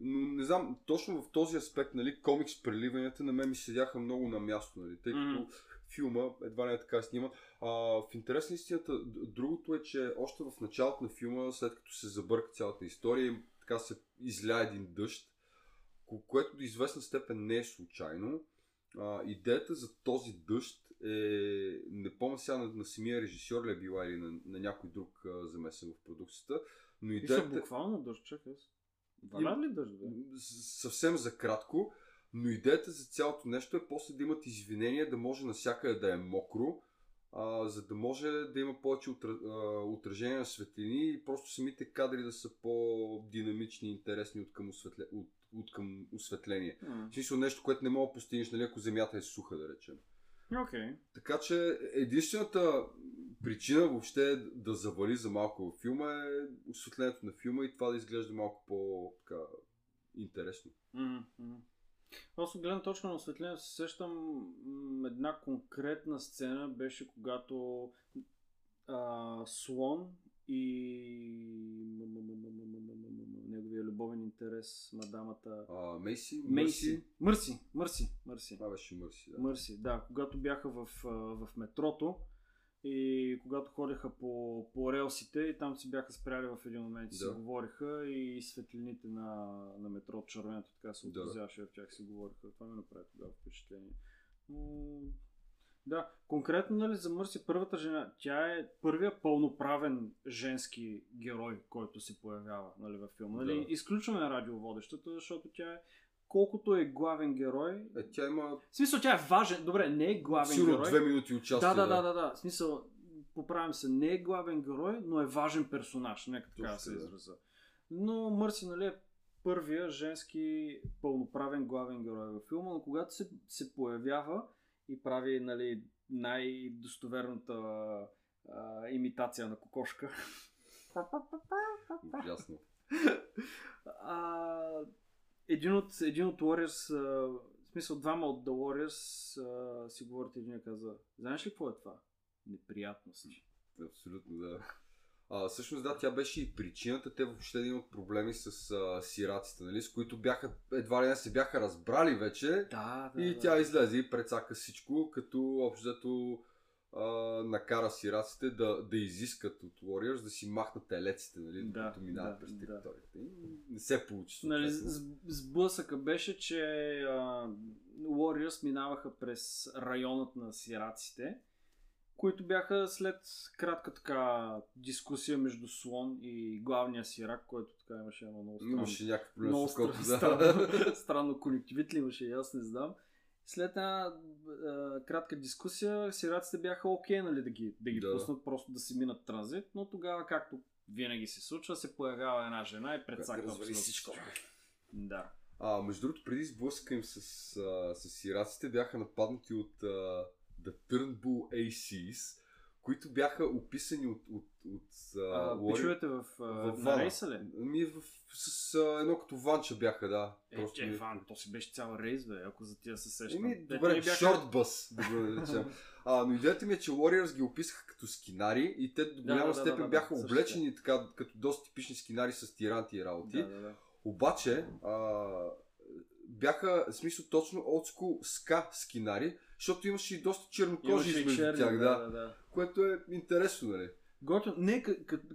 Но не знам, точно в този аспект, нали, комикс преливанията на мен ми седяха много на място, нали, тъй като филма едва не е така снима. В интерес на истината, другото е, че още в началото на филма, след като се забърка цялата история, така се изля един дъжд, което до известна степен не е случайно. Идеята за този дъжд е, не помня сега на самия режисьор ли е била или на някой друг замесен в продукцията, но идеята... Пиша буквално дъжд, чакай. Валя ли дъжд? Съвсем за кратко, но идеята за цялото нещо е после да имат извинения, да може навсякъде да е мокро, за да може да има повече отражение на светлини и просто самите кадри да са по-динамични, интересни от към осветление. В смисъл нещо, което не мога да постигнеш, нали, ако земята е суха, да речем. Okay. Така че единствената причина въобще да завали за малко филма е осветлението на филма и това да изглежда малко по-интересно. Аз от гледна точка на осветлението се сещам една конкретна сцена, беше когато слон и неговия любовен интерес, мадамата... Мърси. Това беше Мърси, да. Мърси, да. Когато бяха в метрото и когато ходеха по релсите и там си бяха спряли в един момент и да. Се говориха и светлините на метрото, червеното така се отразяваше, да. В тях си говориха. Това ми направи тогава впечатление. Да, конкретно, нали, за Мърси, първата жена, тя е първия пълноправен женски герой, който се появява, нали, във филма. Нали? Да. Изключваме радиоводещата, защото тя е, колкото е главен герой... Тя има... В смисъл, тя е важен, добре, не е главен герой. 2 минути участие. Да. В смисъл, поправим се, не е главен герой, но е важен персонаж, нека така да се израза. Но Мърси, нали, е първия женски пълноправен главен герой във филма, но когато се появява и прави, нали, най-достоверната имитация на кокошка. Ясно. Един от Warriors, в смисъл двама от The Warriors си говорят, един каза, знаеш ли какво е това? Неприятности. Абсолютно, да. Всъщност, да, тя беше и причината, те въобще да имат проблеми с сираците, нали, с които бяха, едва ли не се бяха разбрали вече, да, тя излезе и прецака всичко, като общо накара сираците да изискат от Warriors да си махнат елеците, нали, докато минават през територията. Не се получи. Нали, сблъсъка беше, че Warriors минаваха през районът на сираците, които бяха след кратка така дискусия между слон и главния сирак, който така имаше едно много странно. Имаше някакъв проблем с колко, да. Странно колективит ли имаше, аз не знам. След една кратка дискусия сираците бяха окей, нали, да ги пуснат, просто да си минат транзит, но тогава, както винаги се случва, се появява една жена и предсаква всичко. Да. Между другото, преди сблъска им с сираците бяха нападнати от... The Turnbull ACs, които бяха описани от пичовете в рейса ли? С едно като ванча бяха, да. Ван, то си беше цял рейс, бе, ако за тия се сещам. Добре, шортбъс, да го наречем. Но идеята ми е, че Warriors ги описаха като скинари и те до голяма степен бяха облечени така, като доста типични скинари с тиранти и работи. Обаче, бяха, в смисъл, точно олдскул ска скинари, защото имаше и доста чернокожи измежду тях, да. Което е интересно, нали? Готино. Не,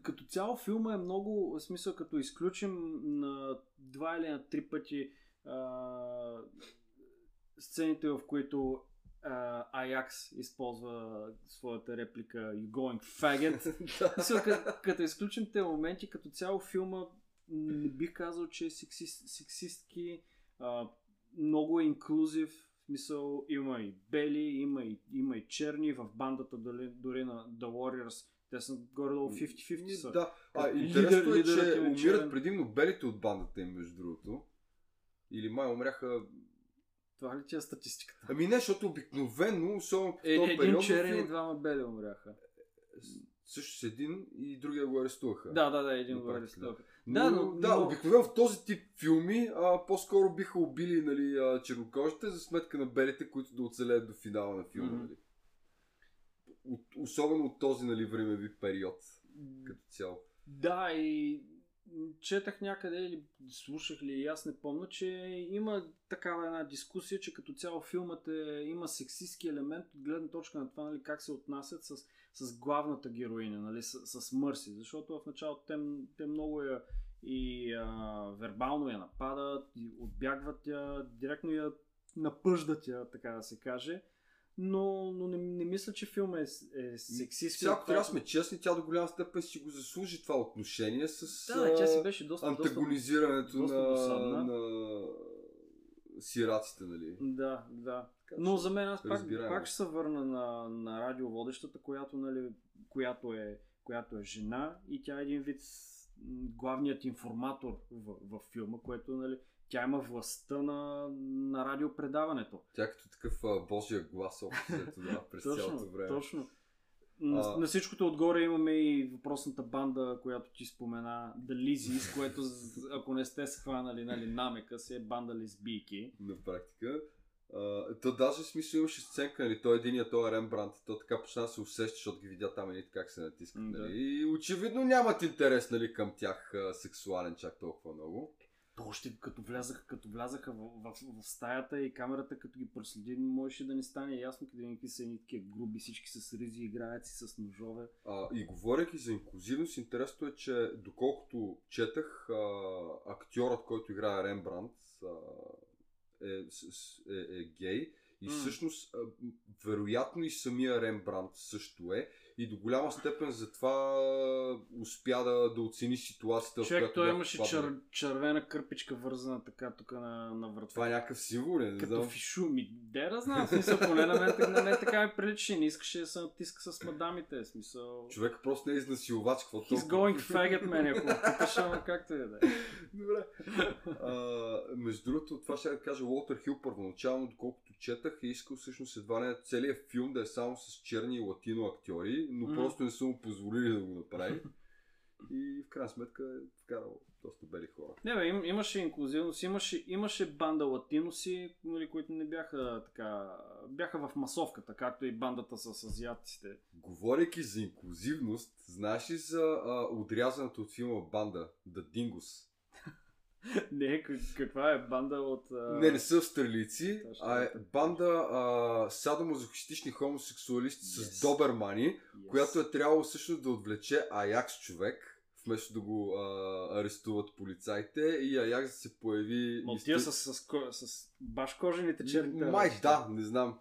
като цяло филма е много, в смисъл, като изключим на 2 или 3 пъти сцените, в които Аякс използва своята реплика "You going faggot", като изключим те моменти, като цяло филма не бих казал, че е сексистки, много е инклюзив. Мисъл, има и бели, има и черни, в бандата дори на The Warriors, те са горе-долу 50-50 са. Да, интересно е, че умират предимно белите от бандата им, между другото. Или май умряха... Това ли ти е статистиката? Не, защото обикновено, особено в този период... Един черен и 2 бели умряха. Също с един и другия го арестуваха. Да, един го арестуваха. Но обикновено в този тип филми по-скоро биха убили, нали, чернокожите за сметка на белите, които да оцелеят до финала на филма. Нали. Особено от този, нали, времеви период като цяло. Да, и четах някъде или слушах ли, аз не помня, че има такава една дискусия, че като цяло филмът има сексистки елемент от гледна точка на това, нали, как се отнасят с главната героиня, нали, с Мърси, защото в началото те много я и вербално я нападат, и отбягват я, директно я напъждат я, така да се каже, но не мисля, че филмът е сексистски. Сега, трябва сме честни, тя до голяма степен си го заслужи това отношение с тя си беше доста антагонизирането доста на сираците, нали? Да, да. Но за мен аз пак ще се върна на радиоводещата, която, нали, която е жена и тя е един вид главният информатор във филма, което, нали, тя има властта на радиопредаването. Тя като такъв божия глас общо през цялото време. Точно. На всичкото отгоре имаме и въпросната банда, която ти спомена, The Lizzies, което, ако не сте схванали, нали, намека си, е банда лесбийки. На практика. То даже в смисъл имаше сценка, нали, той единия, той е Рембрандт, то така почна да се усеща, защото ги видя там и как се натискат. Нали. И очевидно нямат интерес, нали, към тях сексуален чак толкова много. Още като влязаха в стаята и камерата, като ги проследи, можеше да не стане ясно, къде са едни такива груби, всички с ризи, играят си с ножове. И говоряки за инклюзивност, интересно е, че доколкото четах, актьорът, който играе Рембрандт, е гей. И всъщност, вероятно и самия Рембрандт също е. И до голяма степен затова успя да оцени ситуацията. Човек, той имаше червена кърпичка вързана така тук на врата. Това е някакъв символ, не знам. Като фишуми. Де да знам, в смисъл, поне на мен така ми приличи. Не искаше да се натиска с мадамите, смисъл. Човек просто не е изнасилвач, какво толкова. He's going faggot, man, ако питаш, ама както и да е. Добре. Между другото, това ще кажа Walter Hill първоначално, доколкото четах, е искал всъщност едва не целият филм да е само с черни и латино актьори, но просто не са му позволили да го направи. И в крайна сметка е вкарал доста бели хора. Не бе, имаше инклюзивност, имаше банда латиноси, нали, които не бяха така... Бяха в масовката, както и бандата с азиатците. Говорейки за инклюзивност, знаеш ли за отрязаната от филма банда, The Dingus? Не, каква е банда от... Не са австралийци, а е банда садомазохистични хомосексуалисти с добермани, която е трябвало всъщност да отвлече Аякс човек, вместо да го арестуват полицаите, и Аякс да се появи... Тия с башкожените черните... Май, да, не знам.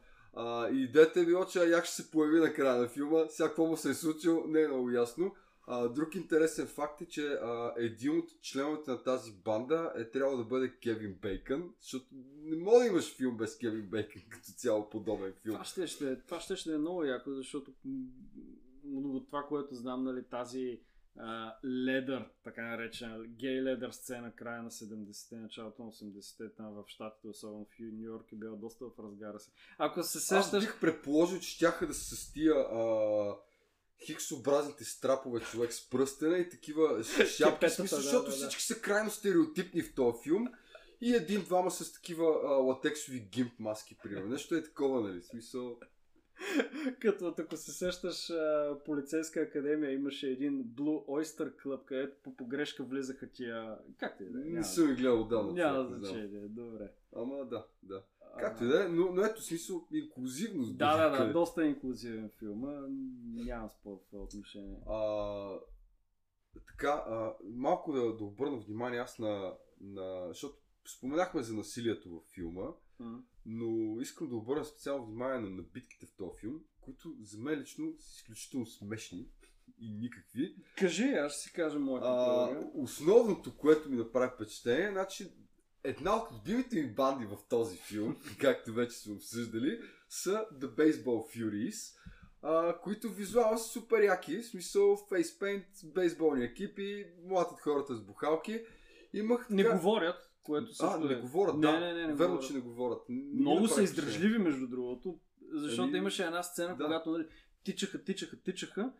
И идеята е било, че Аякс ще се появи на края на филма, сега какво му се е случил, не е много ясно. Друг интересен факт е, че един от членовете на тази банда е трябвало да бъде Кевин Бейкън, защото не може да имаш филм без Кевин Бейкън като цяло подобен филм. Това ще е много яко, защото от това, което знам, нали, тази ледър, така наречена, гей ледър сцена, края на 70-те, началото на 80-те, там в щатите, особено в Ню Йорк, е била доста в разгара си. Ако се сещаш... Аз бих предположил, че щяха да се състия... хиксообразните страпове, човек с пръстена и такива шапки, смисъл, защото всички са крайно стереотипни в този филм и един-двама с такива латексови гимп маски, примерно. Нещо е такова, нали, смисъл. Като ако се сещаш, полицейска академия имаше един Blue Oyster Club, където по погрешка влизаха тия... Как ти да е? Не съм ги гледал отдавна. Няма значение, добре. Ама да. Както и да е, но ето смисъл инклюзивност. Да, доста инклюзивен филма, нямам спор в това отношение. Малко да обърна внимание аз защото споменахме за насилието във филма, но искам да обърна специално внимание на битките в този филм, които за мен лично са изключително смешни и никакви. Кажи, аз ще си кажа моята теория. Основното, което ми направи впечатление, значи една от любимите ми банди в този филм, както вече сме обсъждали, са The Baseball Furies, които визуално са супер яки, в смисъл фейспейнт, бейсболни екипи, младят хората с бухалки. Не говорят, което също е. Не говорят, да. Не верно, говорят. Че не говорят. Много са издръжливи, между другото, защото имаше една сцена, когато, нали, тичаха,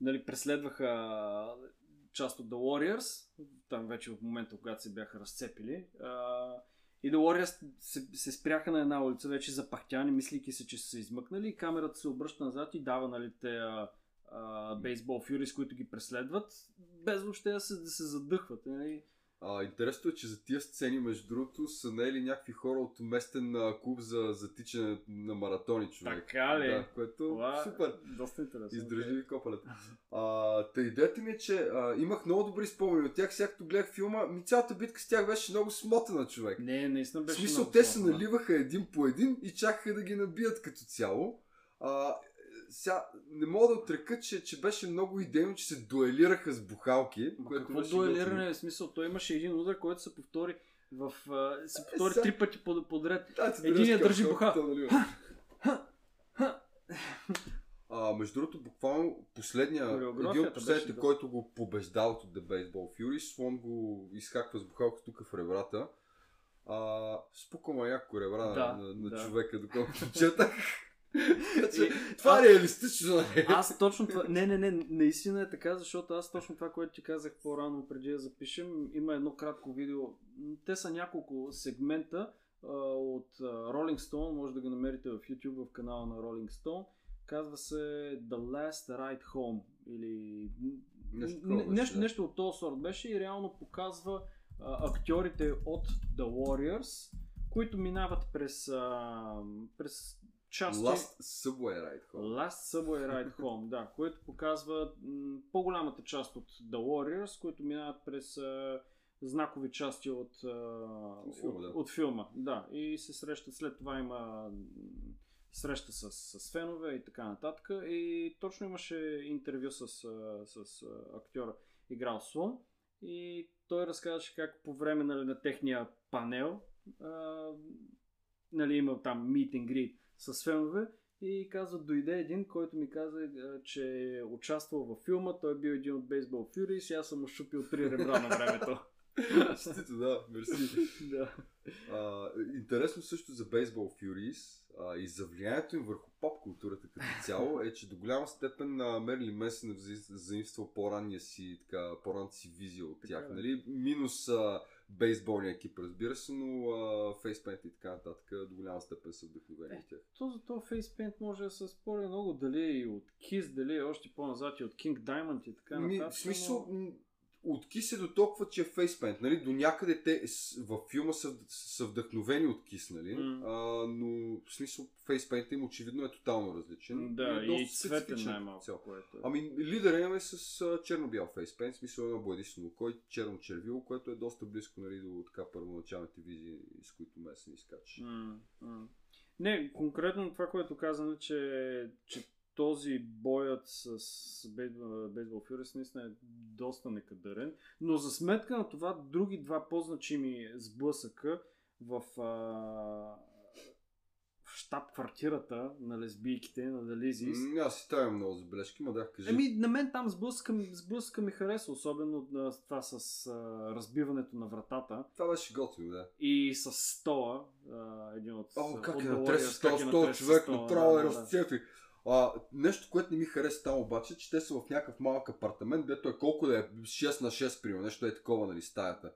нали, преследваха... част от The Warriors, там вече в момента, когато се бяха разцепили. И The Warriors се спряха на една улица, вече запахтяни, мислейки се, че са измъкнали, и камерата се обръща назад и дава, нали, те бейсбол фюрис, които ги преследват, без въобще да се задъхват. Нали. Интересно е, че за тия сцени, между другото, са наели някакви хора от местен клуб за тичане на маратони, човек. Така ли? Да, което това... супер. Доста интересно. Издръжливи копалета. Идеята ми е, че имах много добри спомени от тях, сега като гледах филма, цялата битка с тях беше много смотана, човек. Не, наистина беше много смотана. В смисъл, те се наливаха един по един и чакаха да ги набият като цяло. Сега не мога да отрека, че беше много идейно, че се дуелираха с бухалки. Какво дуелиране е смисъл? Той имаше един удар, който се повтори В, се повтори три пъти подред. Единият държи буха. Между другото, буквално един от последните, който го побеждал от The Baseball Fury, Слон го изхаква с бухалка тук в ребрата. Спука яко ребра на човека, доколкото четах. Това реалистично е. Аз точно това. Не, наистина е така, защото аз точно това, което ти казах по-рано, преди да запишем, има едно кратко видео. Те са няколко сегмента от Rolling Stone, може да го намерите в YouTube, в канала на Rolling Stone. Казва се The Last Ride Home или нещо от този сорт беше и реално показва актьорите от The Warriors, които минават през части... Last Subway Ride Home, да, което показва по-голямата част от The Warriors, които минават през знакови части от филма. Да, и се срещат, след това има среща с фенове и така нататък. И точно имаше интервю с актьора, играл Слон, и той разказваше как по време на техния панел има там meet and greet с фенове и казва, дойде един, който ми каза, че е участвал във филма, той е бил един от Baseball Fury и сега съм му шупил 3 ребра на времето. Честито, да, мерси. Интересно също за Baseball Furies и за влиянието им върху поп-културата като цяло е, че до голяма степен Мерлин Менсън заимства по-ранната си визия от тях. Нали? Минус бейсболния екип, разбира се, но фейспейнт и така нататък до голяма степен са вдъхновени от тях. За този фейспейнт може да се спори много, дали и от Kiss, дали още по-назад и от King Diamond и така нататък. В смисъл... От Кис е до толкова, че е фейспейнт, нали? До някъде те във филма са вдъхновени от Кис, нали? Но в смисъл фейспейнт им очевидно е тотално различен. Да, и цветен най-малко, което е. Лидера имаме с черно-бял фейспейнт, в смисъл едно боядисно око и черно-червило, което е доста близко, нали, до така първоначалните визии, с които Месен изкача. Не, конкретно това, което казваме, че този боят с Baseball Furies наистина е доста некадърен, но за сметка на това други два по-значими сблъсъка в щаб-квартирата на лесбийките, на Дализис. Аз си тая много забележки, да кажи. На мен там сблъсъка ми хареса, особено това с разбиването на вратата. Това беше готино, да. И с стола, един от... как е натресва стола, човек направо е разцепи. Нещо, което не ми хареса там обаче, че те са в някакъв малък апартамент, дето е колко да е 6x6 примерно, нещо е такова, нали, стаята.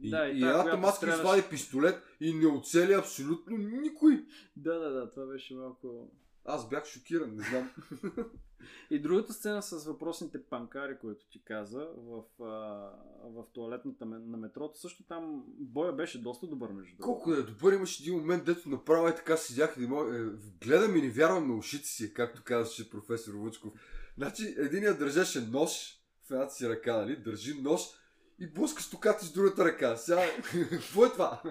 И едната маска извади пистолет и не оцели абсолютно никой. Да, това беше малко... Аз бях шокиран, не знам. И другата сцена с въпросните панкари, които ти каза, в тоалетната на метрото, също там боя беше доста добър между другото. Колко да е добър, имаше един момент, дето направо така седях и гледам и не вярвам на ушите си, както казваше професор Вучков. Значи единият държеше нож в едната си ръка, нали, държи нож и блъска стоката с другата ръка. Сега, какво е това?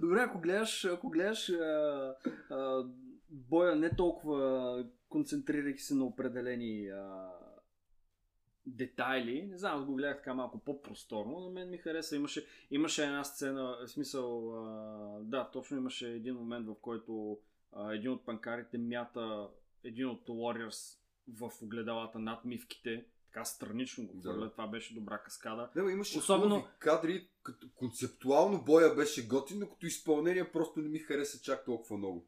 Добре, ако гледаш боя не толкова концентрирайки се на определени детайли, не знам, аз го гледах така малко по-просторно, на мен ми хареса. Имаше една сцена, в смисъл, точно имаше един момент, в който един от панкарите мята един от Warriors в огледалата над мивките. Така странично го хвърля, това беше добра каскада. Имаше хубави кадри, концептуално боя беше готин, но като изпълнение просто не ми хареса чак толкова много.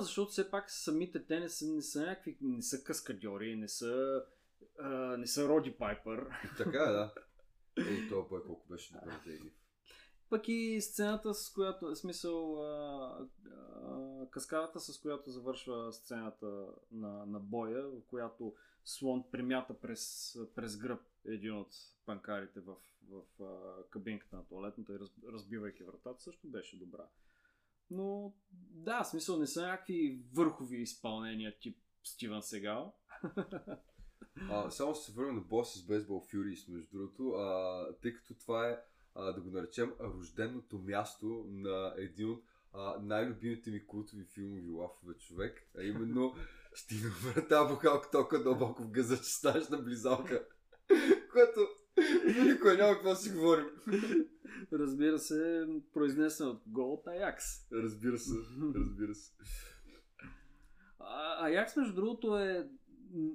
Защото все пак самите те не са някакви, не са каскадьори, не са Роди Пайпър. Така е, да. Това бой колко беше добър теги. Пък и сцената, с която, в смисъл, каскадата, с която завършва сцената на боя, в която Слон премята през гръб един от панкарите в кабинката на тоалетната и разбивайки вратата, също беше добра. Но да, в смисъл не са някакви върхови изпълнения тип Стивън Сегал. Само се върна на боя с Baseball Furies, между другото, тъй като това е, да го наречем, рожденото място на един от най-любимите ми култови филмови лафове човек, а именно стигна врата бухалка толкова дълбоко в газа, че ставаш на близалка, което Никой няма какво си говорим. Разбира се, произнесен от гол от Аякс. Разбира се, разбира се. Аякс, между другото, е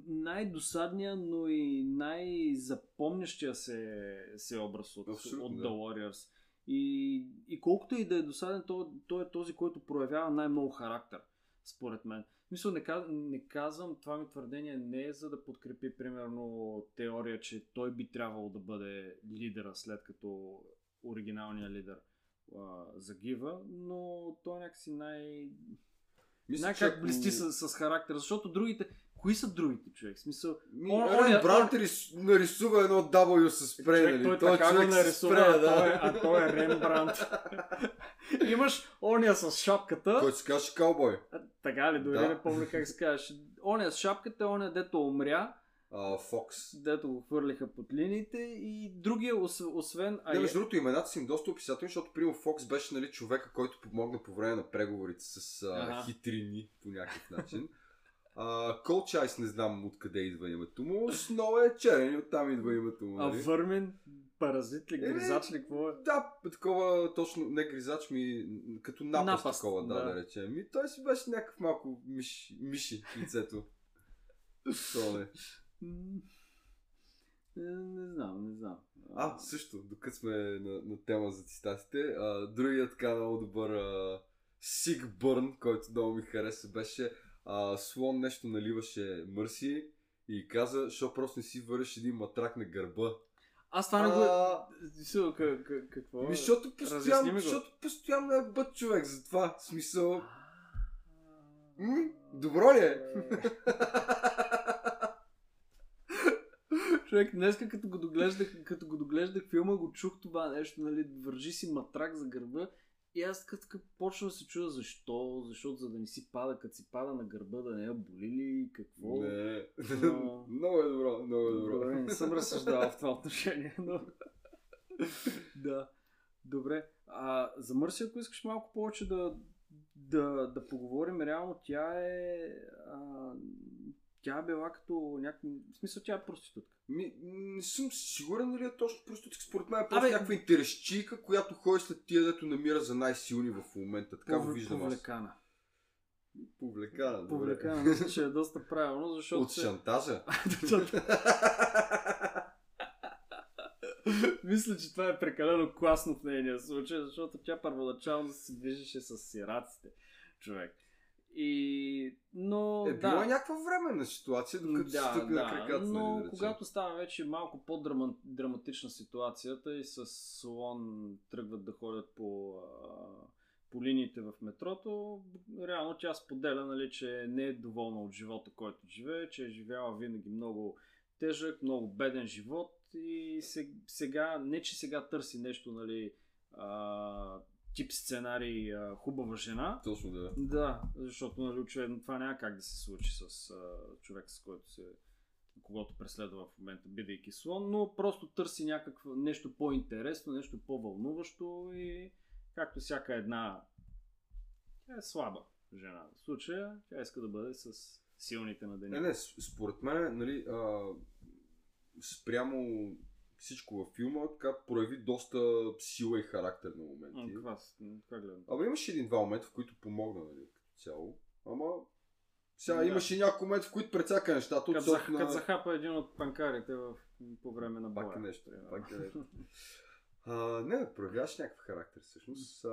най-досадния, но и най-запомнящия се образ от The Warriors. И колкото и да е досаден, той е този, който проявява най-много характер, според мен. Мисля, не казвам, това ми твърдение не е за да подкрепи, примерно, теория, че той би трябвало да бъде лидера, след като оригиналният лидер загива, но той някакси най-как блести с характер, защото другите... Кои са другите, човек? В смисъл... Рен Браун ти нарисува едно W с спрей, нали? Той така го нарисува, а той е Рен Браун. Имаш ония с шапката... Той си казваше каубой. Така ли? Дори не помня как си казваш. Ония с шапката, ония дето умря. Фокс. Дето го хвърлиха под линиите и другия, освен... Не, между другото, имената си им доста описателни, защото Примо Фокс беше, нали, човека, който помогна по време на преговорите с хитрини по някакъв начин. Колчайс, не знам откъде идва името му. Сноу е черен и оттам идва името му. А върмин, паразит ли, гризач ли, какво е? Да, такова точно, не гризач, ми като напаст такова, да речем. И той си беше някакъв малко миши лицето. Не знам. Също, докато сме на тема за цитатите, другият така много добър Сиг Бърн, който много ми хареса, беше... Слон нещо наливаше Мърси и каза, защо просто не си върнеш един матрак на гърба. Аз това не го... Какво? Защото постоянно е бът човек, затова смисъл... Добро ли е? Човек, днеска като го доглеждах филма, го чух това нещо, нали, вържи си матрак за гърба. И аз като почна да се чудя защо, защото за да не си пада, като си пада на гърба, да не я боли ли, какво. Не, много е добро, много е добро. Не съм разсъждавал в това отношение, но... Да, добре. За Мърси, ако искаш малко повече да поговорим, реално тя е била като някакви... В смисъл, тя е проститутка. Не съм сигурен дали е точно проститутка. Според мен е просто някаква интересчийка, която ходи след тия, дето намира за най-силни в момента. Така го виждам аз. Повлекана, мисля, че е доста правилно, защото... От шантажа? Мисля, че това е прекалено класно в нейния случай, защото тя първоначално се движеше с сираците, човек. Но, било е някаква временна ситуация, докато се стъпи на краката. Но да, когато става вече малко по-драматична ситуацията и с Слон тръгват да ходят по линиите в метрото, реално тя споделя, нали, че не е доволна от живота, който живее, че е живяла винаги много тежък, много беден живот и сега, не че сега търси нещо, нали, тип сценарий хубава жена. Точно да. Да, защото, нали, очевидно това няма как да се случи с човек, с когото преследва в момента, бидейки Слон, но просто търси някакво нещо по-интересно, нещо по-вълнуващо и както всяка една, тя е слаба жена. В случая тя иска да бъде с силните на деня. Не, според мен, нали, спрямо всичко във филма, така прояви доста сила и характер на моменти. Как гледам? Имаше един-два момента, в които помогна, нали, като цяло. Сега имаше няколко момента, в които прецака нещата. Като захапа един от панкарите по време на боя. Пак е нещо. Не, проявяваш някакъв характер всъщност.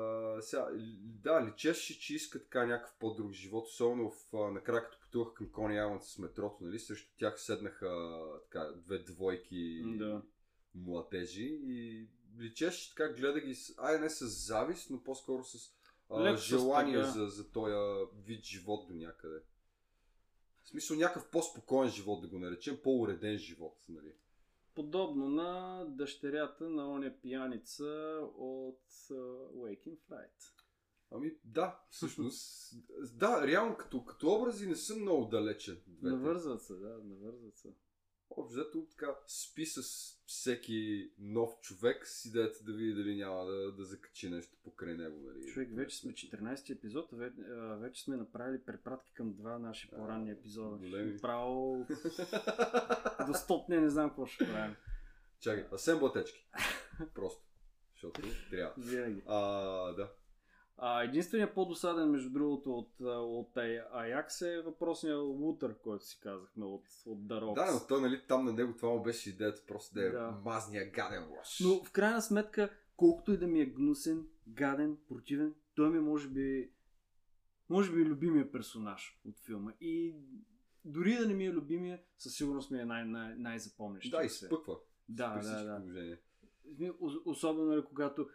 Личеше, че иска така някакъв по-друг живот, особено накрая като пътувах към Кони Айланд с метрото, нали, срещу тях седнаха така две двойки. Да. Младежи и личеше така, гледа ги, не с завист, но по-скоро с желание за този вид живот до някъде. В смисъл някакъв по-спокоен живот, да го наречем, по-уреден живот, нали. Подобно на дъщерята на оня пияница от Waking Fright. Да, всъщност. Да, реално като образи не са много далече. Навързват се. Обзето така спи с всеки нов човек, седете да види дали няма да закачи нещо покрай него. Дали. Човек, вече сме 14-ти епизод, вече сме направили препратки към два наши по-ранни епизода. Направо до 100-тния не знам какво ще правим. Чакай, Асен Блатечки. Просто. Защото трябва. Да. Единственият по-досаден, между другото, от Аякс е въпросният Лутър, който си казахме от The Rocks. Да, но той, нали, там на него това му беше идеята просто да е мазния гаден лош. Но в крайна сметка, колкото и да ми е гнусен, гаден, противен, той ми е може би любимия персонаж от филма. И дори да не ми е любимия, със сигурност ми е най-запомнящия. Да, изпъква. Да. Положение. Особено когато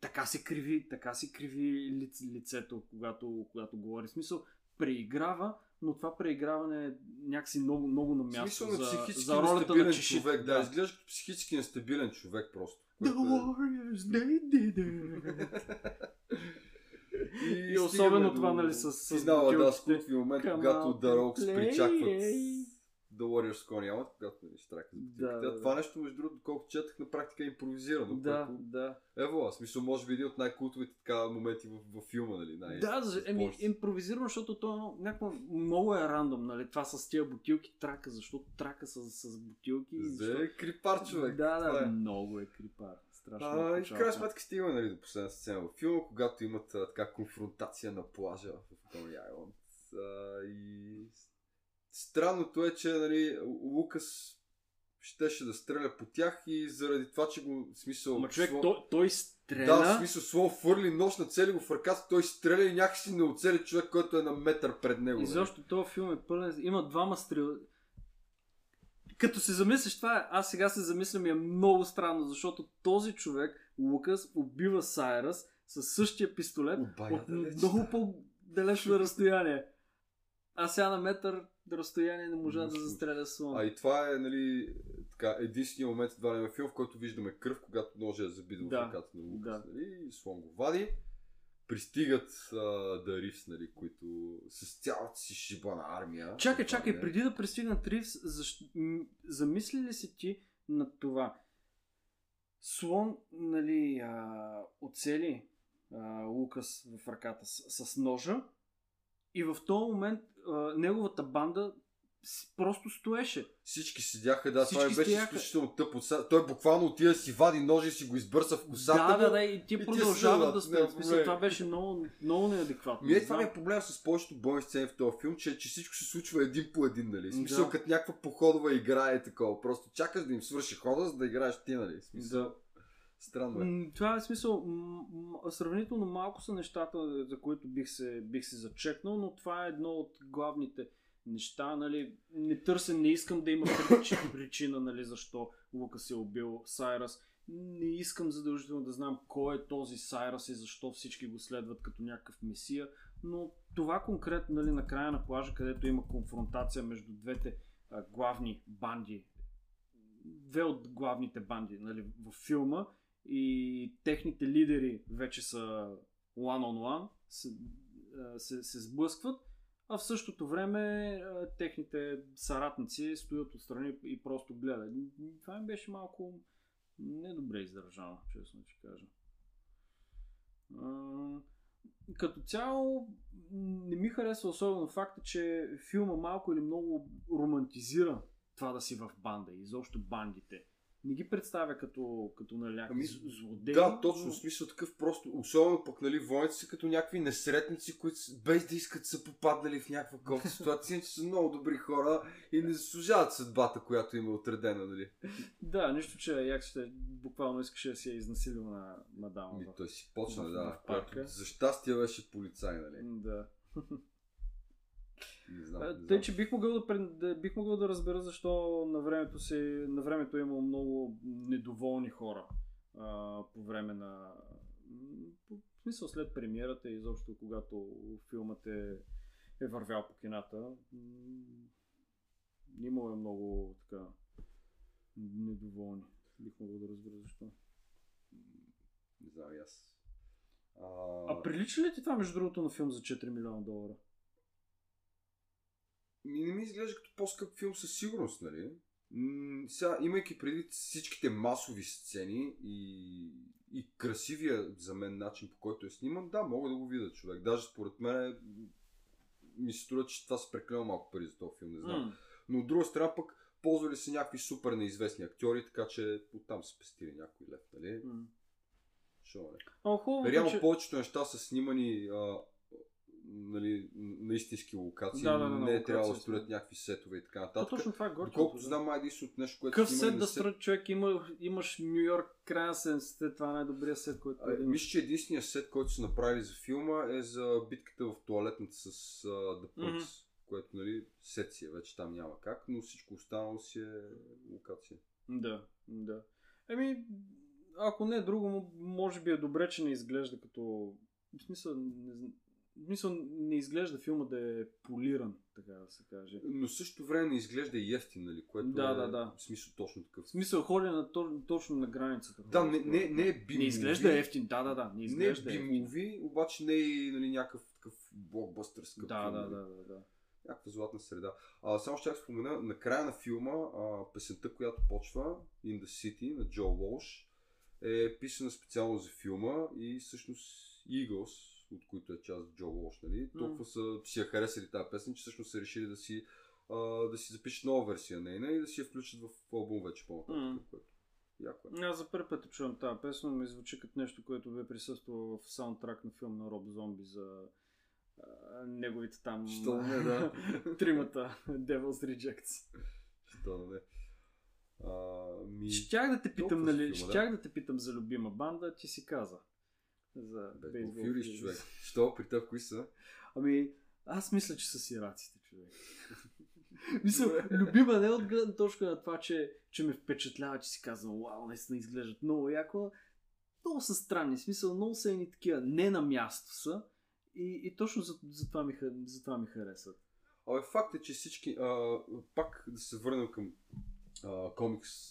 така се криви лицето, когато говори. В смисъл, преиграва, но това преиграване е някакси много, много на място. В смисъл на психически нестабилен човек. Да, изглежда като психически нестабилен човек просто. The Warriors, they did it! И особено това, нали, с изнава, да, скутви момент, когато The Rocks причакват The Warriors с Coney Island, когато не ще тракат. Това нещо, между другото, доколко четах, на практика е импровизирано. Да. Ево, смисъл, може би един от най-култовите така моменти във филма, нали? Импровизирано, защото то някакво много е рандом, нали? Това с тия бутилки трака, защото трака с бутилки. Да, е крипар, човек. Да, много е крипар. И в крайна сметка стигаме, нали, до последната сцена във филма, когато имат така конфронтация на плажа в Coney Island. И странното е, че, нали, Лукас щеше да стреля по тях и заради това, че го смисъл... Ама човек, той стреля... Да, в смисъл, слово фърли нож на цели го в ръката, той стреля и някакси не оцели човек, който е на метър пред него. И защото този филм е пълен... Има двама стрела... Като се замислиш това, аз сега се замислям, е много странно, защото този човек, Лукас, убива Сайръс със същия пистолет от много по-далечно разстояние. А сега на метър разстояние не можа да застреля слон. А и това е, нали, така, единствения момент в дадения филм, в който виждаме кръв, когато ножа е забидва в ръката на Лукас. Да. Нали, слон го вади. Пристигат Дърис, нали, които с цялата си шибана армия. Чакай, преди да пристигнат Ривс, замисли ли си ти на това? Слон, нали, оцели Лукас в ръката с ножа и в този момент неговата банда просто стоеше. Всички седяха, всички това беше изключително тъпо. Той буквално отида си вади ножа и си го избърса в косата. Да, и ти продължава да стоят. Смисъл, това беше много, много неадекватно. Това ми е проблем с повечето бойни сцени в този филм, че всичко се случва един по един, нали? Смисъл, като някаква походова игра е такова. Просто чакаш да им свърши хода, за да играеш ти, нали? Смисъл. Да. Странно е. Това е смисъл. Сравнително малко са нещата, за които бих се зачекнал, но това е едно от главните неща, нали, не искам да има причина, нали, защо Лукас е убил Сайръс. Не искам задължително да знам кой е този Сайръс и защо всички го следват като някакъв месия, но това конкретно, нали, на края на плажа, където има конфронтация между двете главни банди, две от главните банди, нали, във филма, и техните лидери вече са one-on-one, се сблъскват, а в същото време техните съратници стоят отстрани и просто гледат. Това ми беше малко недобре издържано, честно ще кажа. Като цяло не ми харесва особено факта, че филма малко или много романтизира това да си в банда и изобщо бандите. Не ги представя като нали, някакви злодеи. Да, точно, в смисъл такъв просто, особено пък, нали, войните са като някакви несретници, които без да искат са попаднали в някаква кофта ситуация, че са много добри хора и не заслужават съдбата, която им е отредена, нали. Да, нищо, че Яксите буквално искаше да си я изнасилил на мадама. Той си почна, в парка. За щастие беше полицай, нали. Да. Не знам. Тъй, че бих могъл да разбера защо на времето е имало много недоволни хора по време на... В смисъл след премиерата и изобщо когато филмът е вървял по кината. Имало е много така недоволни. Бих могъл да разбера защо. Не знам и аз. А прилича ли ти това, между другото, на филм за $4 милиона? Не ми изглежда като по-скъп филм със сигурност, нали? Сега, имайки предвид всичките масови сцени и красивия за мен начин, по който е сниман, да, мога да го видя, човек. Даже според мен ми се струва, че това се прекалява малко пари за този филм, не знам. Но от друга страна пък Ползвали се някакви супер неизвестни актьори, така че оттам се пестили някой лев, нали? Шо, не? Реално повечето неща са снимани нали, на истински локации, не е трябвало да строят някакви сетове и така нататък. Точно това е горчето. Доколкото знам, май от нещо, което къв сет да строят човек, имаш Нью Йорк, края 70-те, това е най-добрият сет, който е. Мисля, че единственият сет, който са направили за филма е за битката в тоалетната с The Purps, което нали, сет си е, вече там няма как, но всичко останало си е локация. Да, да. Еми, ако не е друго, може би е добре, че не изглежда като... В смисъл, не изглежда филма да е полиран, така да се каже. Но също време не изглежда и ефтин, нали, което да. В смисъл точно такъв. В смисъл ходи точно на границата. Да, не е би-муви. Не изглежда ефтин, да. Не изглежда ефтин. Не е би-муви, обаче не е нали, някакъв такъв блокбъстър скъп. Да. Някаква златна среда. Само ще спомена, на края на филма песента, която почва In the City на Джо Уолш, е писана специално за филма и всъщност Eagles, от които е част Джо Уолш, нали, толкова са си я харесали тази песен, че всъщност са решили да си запишат нова версия нейна и да си я включат в албум вече по-нататък, което яко е. Аз за първи път чувам тази песен, но ми звучи като нещо, което бе присъствало в саундтрак на филм на Роб Зомби за неговите там тримата Devil's Rejects. Що да не. Щях да те питам, нали, за любима банда, ти си каза. За Бейсбол Фюрис, човек. Що? При теб кои са? Ами, аз мисля, че са сираците, човек. Мисля, любима не от гледна точка на това, че ме впечатлява, че си казвам, вау, наистина изглеждат много яко. Много са странни, смисъл, много са едни такива, не на място са. И точно за това ми харесват. Абе, факт е, че всички, пак да се върнем към комикс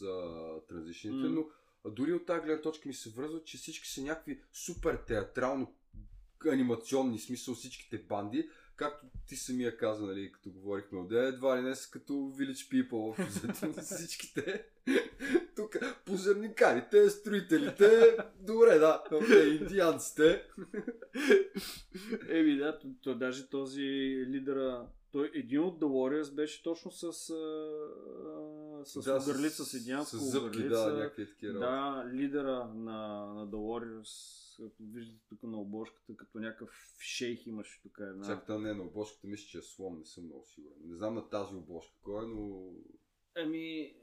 транзишните, но дори от тази гледна точка ми се връзва, че всички са някакви супер театрално анимационни, смисъл всичките банди, както ти самия каза, нали, като говорихме от едва ли не са като Village People, всичките тук пожарникарите, строителите, добре да, индианците. Еми да, то даже този лидера, той един от The Warriors беше точно с огърлица, с едианско огърлица. Да, лидера на The Warriors, като виждате тук на обложката, като някакъв шейх имаше тук една. Чакта, не, на обложката мисля, че е слон, не съм много сигурен. Не знам на тази обложка кой е, но... Еми...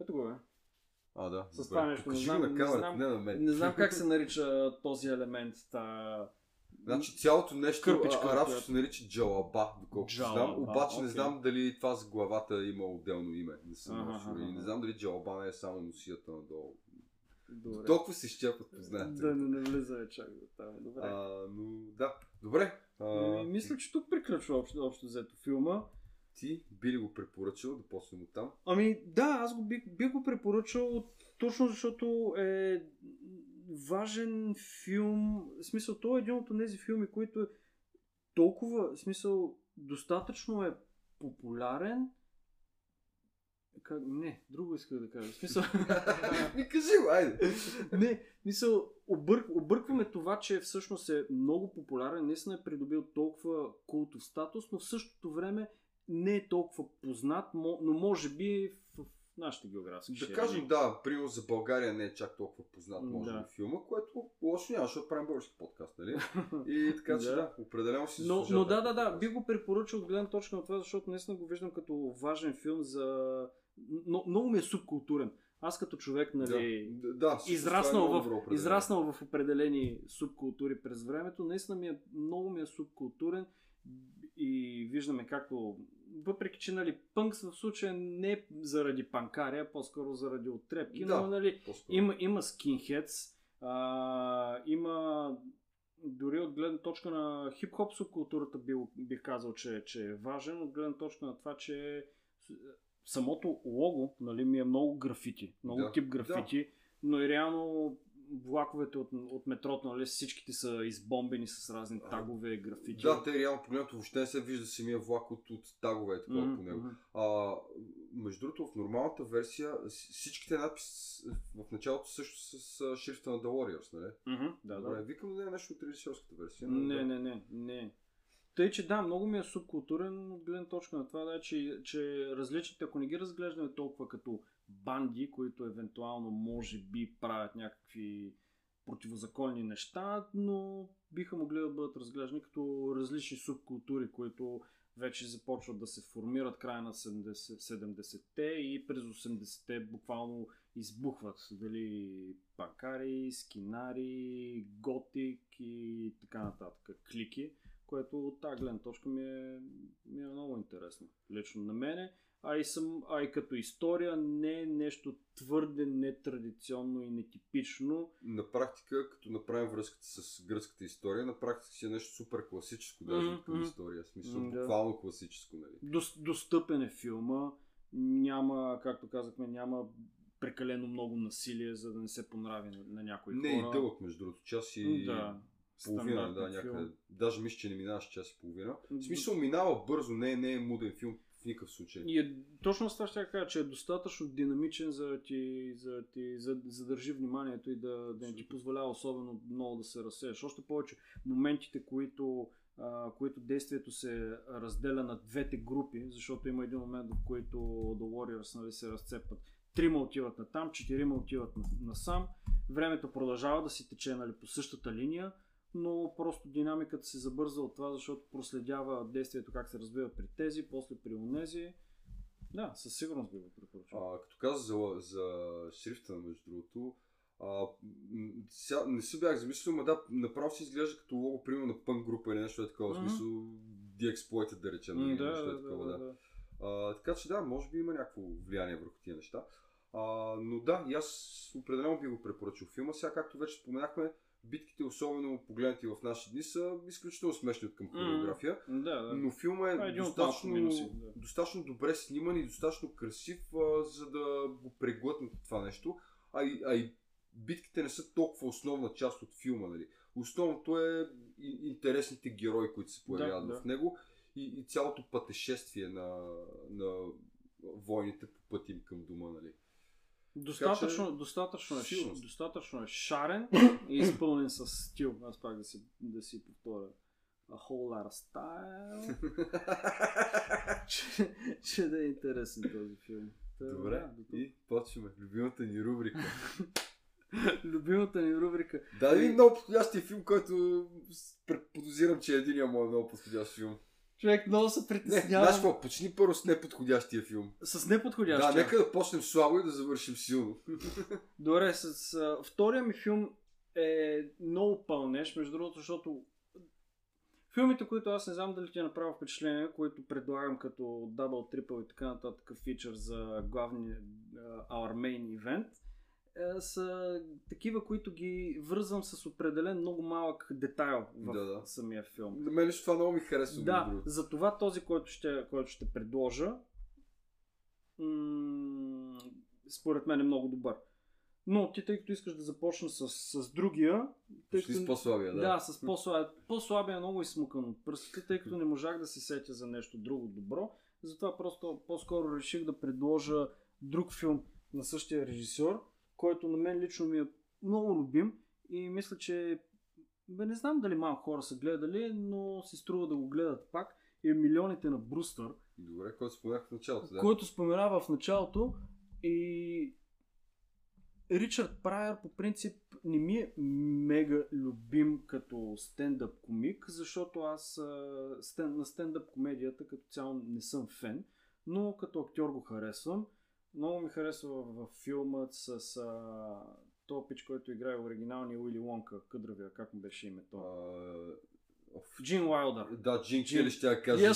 Ето го бе. Да. С това нещо, не знам как се нарича този елемент, Значи цялото нещо арабско се нарича джалаба, доколкото знам, обаче не знам дали това с главата има отделно име, не съм много сигурен. Не знам дали джалаба не е само носията надолу. Добре. Толкова се изчерпват познанията. Да, но не влизаме чак до там. Добре. Но да, добре. Мисля, че тук приключва общо взето филма. Ти би ли го препоръчал да почнем от там? Ами да, аз бих го препоръчал точно защото е важен филм. В смисъл, той е един от тези филми, които е толкова, в смисъл, достатъчно е популярен. Как? Не, друго исках да кажа. Смисъл... Не кажи, айде! Не, мисъл, объркваме това, че всъщност е много популярен, наистина е придобил толкова култов статус, но в същото време не е толкова познат, но може би в нашите географски да шерени. Кажем, да, примерно за България не е чак толкова познат, може би филма, което лошо няма, защото правим български подкаст, нали? И така че да, определено си заслужава. Но да, би го препоръчал от гледна точка на това, защото наистина го виждам като важен филм за... Но много ми е субкултурен. Аз като човек, нали, израснал в определени субкултури през времето, наистина много ми е субкултурен и виждаме както, въпреки че, нали, пънкс в случая не заради панкария, по-скоро заради оттрепки, но, нали, има скинхедс, има дори от гледна точка на хип-хоп субкултурата бих казал, че е важен, от гледна точка на това, че самото лого, нали, ми е много графити, тип графити, но и реално влаковете от метрото, нали, всичките са избомбени с разни тагове, графити. Да, те реално погледнато въобще не се вижда самия влак от тагове, такова по него. Между другото, в нормалната версия всичките надписи в началото също с шрифта на The Warriors, нали? Да. Викам, не е нещо от режисьорската версия. Не. Тъй, че да, много ми е субкултурен, от гледна точка на това, да, че различните, ако не ги разглеждаме толкова като банди, които евентуално може би правят някакви противозаконни неща, но биха могли да бъдат разглеждани като различни субкултури, които вече започват да се формират края на 70-те и през 80-те буквално избухват. Дали панкари, скинари, готик и така нататък, клики, което от тази гледна точка ми е много интересно. Лично на мене, а и като история не е нещо твърде нетрадиционно и нетипично. На практика, като направим връзката с гръцката история, на практика си е нещо супер класическо, даже към история. В смисъл, буквално класическо, нали? Достъпен е филма, няма, както казахме, няма прекалено много насилие, за да не се понрави на някои хора. Не, и дълъг, между другото, час и... Да. Половина, да, някъде. Филм. Даже мисля, че не минаваш час и половина. В смисъл, минава бързо, не е муден филм в никакъв случай. И точно с това ще кажа, че е достатъчно динамичен, за да задържи вниманието и да не ти позволява особено много да се разсееш. Още повече моментите, които действието се разделя на двете групи, защото има един момент, в който The Warriors, нали, се разцепват. 3 отиват на там, 4 отиват на сам. Времето продължава да си тече, нали, по същата линия, но просто динамиката се забърза от това, защото проследява действието как се развива при тези, после при онези. Да, със сигурност би го препоръчвам. Като каза за шрифта, между другото, не се бях замислил, но да, направо си изглежда като лого, примерно, на пънк група или нещо такова, в смисъл The Exploited, да речем, нещо такова. Да. Така че да, може би има някакво влияние върху тия неща. Но да, и аз определено би го препоръчил филма. Сега, както вече споменахме, битките, особено погледнати в наши дни, са изключително смешни от към хореография, но филма е достатъчно добре сниман и достатъчно красив, за да го преглътнат това нещо, а и битките не са толкова основна част от филма, нали. Основното е интересните герои, които се появяват в него и цялото пътешествие на войните по пътя им към дома, нали. Достатъчно е шарен и изпълнен с стил. Аз пак да си повторя. A whole lot of style. че да е интересен този филм. Добре, и почваме. Любимата ни рубрика. Да, един много подходящия филм, който подозирам, че е единия мой много подходящ филм. Човек, много се притеснява. Знаеш какво, почни първо с неподходящия филм. С неподходящия? Да, нека да почнем слабо и да завършим силно. Добре, втория ми филм е много пълнеш, между другото, защото филмите, които аз не знам дали ти направя впечатление, които предлагам като Double, Triple и така нататък фичър за главния Our Main Event, са такива, които ги вързвам с определен много малък детайл в самия филм. На мен лично това много ми харесва. Да, затова този, който ще предложа, според мен е много добър. Но ти, тъй като искаш да започна с другия... С по-слабия, да, с по-слабия. По-слабия е много изсмукан от пръстите, тъй като не можах да се сетя за нещо друго добро. Затова просто по-скоро реших да предложа друг филм на същия режисьор, който на мен лично ми е много любим и мисля, че не знам дали малко хора са гледали, но си струва да го гледат пак, е Милионите на Брустър. Добре, който споменах в началото. Да. Който споменава в началото, и Ричард Прайер по принцип не ми е мега любим като стендъп комик, защото аз на стендъп комедията като цяло не съм фен, но като актьор го харесвам. Много ми харесва във филмът с този пич, който играе в оригиналния Уили Уонка, къдравия, как му беше името? Джин Уайлдър. Да, Джин Келли ще я кажа.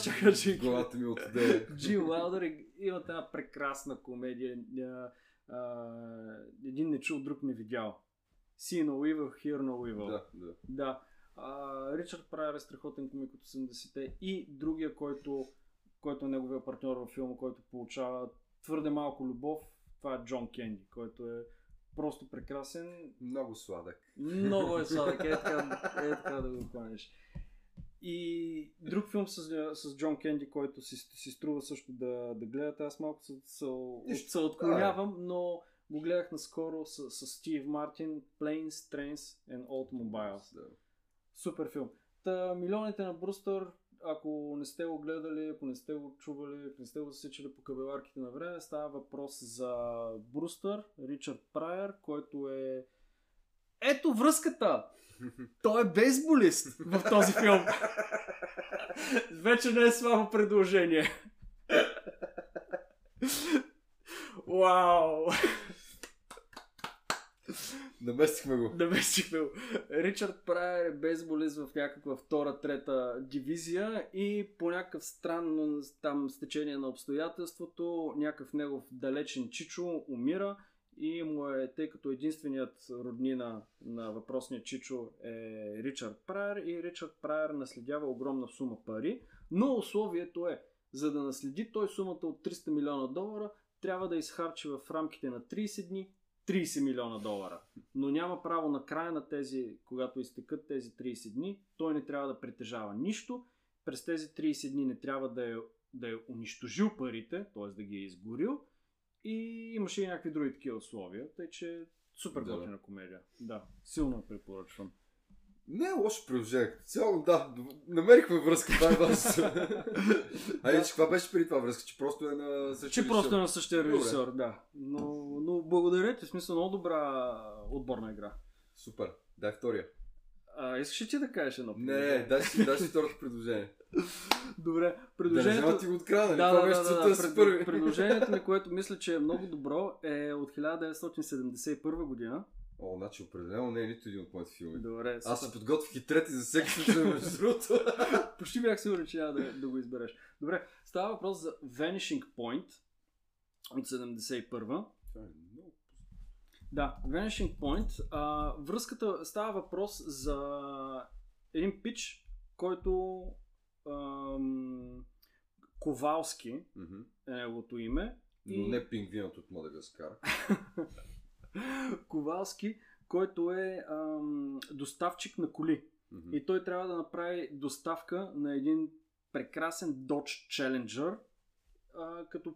Главата ми отдея. Джин Уайлдър има една прекрасна комедия. Един не чул, друг не видял. See no evil, hear no evil. Да. Ричард Прайер е страхотен комик от 80-те и другия, който е неговия партньор във филма, който получава твърде малко любов, това е Джон Кенди, който е просто прекрасен. Много сладък. Много е сладък, е така да го хванеш. И друг филм с Джон Кенди, който си струва също да гледате. Аз малко се отклонявам, но го гледах наскоро с Стив Мартин, Planes, Trains and Automobiles. Супер филм. Милионите на Брустър ако не сте го гледали, ако не сте го чували, ако не сте го засичали по кабеларките на време, става въпрос за Брустър, Ричард Прайер, който е... Ето връзката! Той е бейсболист в този филм. Вече не е слабо предложение. Вау! Наместихме го. Ричард Прайер е бейсболист в някаква втора, трета дивизия и по някакъв странно там стечение на обстоятелството някакъв негов далечен чичо умира и му е, тъй като единственият роднина на въпросния чичо е Ричард Прайер, и Ричард Прайер наследява огромна сума пари, но условието е, за да наследи той сумата от $300 милиона, трябва да изхарчи в рамките на 30 дни $30 милиона. Но няма право на края на тези, когато изтекат тези 30 дни, той не трябва да притежава нищо. През тези 30 дни не трябва да е унищожил парите, т.е. да ги е изгорил. И имаше и някакви други такива условия, тъй че супер готина комедия. Да, силно препоръчвам. Не е лошо приложение. Цяло, да, намерихме връзка, това е важно. А иначе, каква беше преди това връзка, че просто е на същия режисьор? Че просто е на същия режисьор, да. Но благодаря ти, в смисъл, много добра отборна игра. Супер, дай втория. Искаш ли ти да кажеш едно предложение? Не, дай си второто предложение. Добре, предложението... Да не взема ти го от края, да. Предложението, на което мисля, че е много добро, е от 1971 година. О, значи определено не е нито един от моите филми. Добре, аз се подготвих и трети за всеки случай между другото. Почти бях сигурен, че няма да го избереш. Добре, става въпрос за Vanishing Point от 71-а. Да, Vanishing Point. Връзката става въпрос за един пич, който Ковалски е неговото име. Но не пингвинът от Мадагаскар. Ковалски, който е доставчик на коли. Mm-hmm. И той трябва да направи доставка на един прекрасен Dodge Challenger, като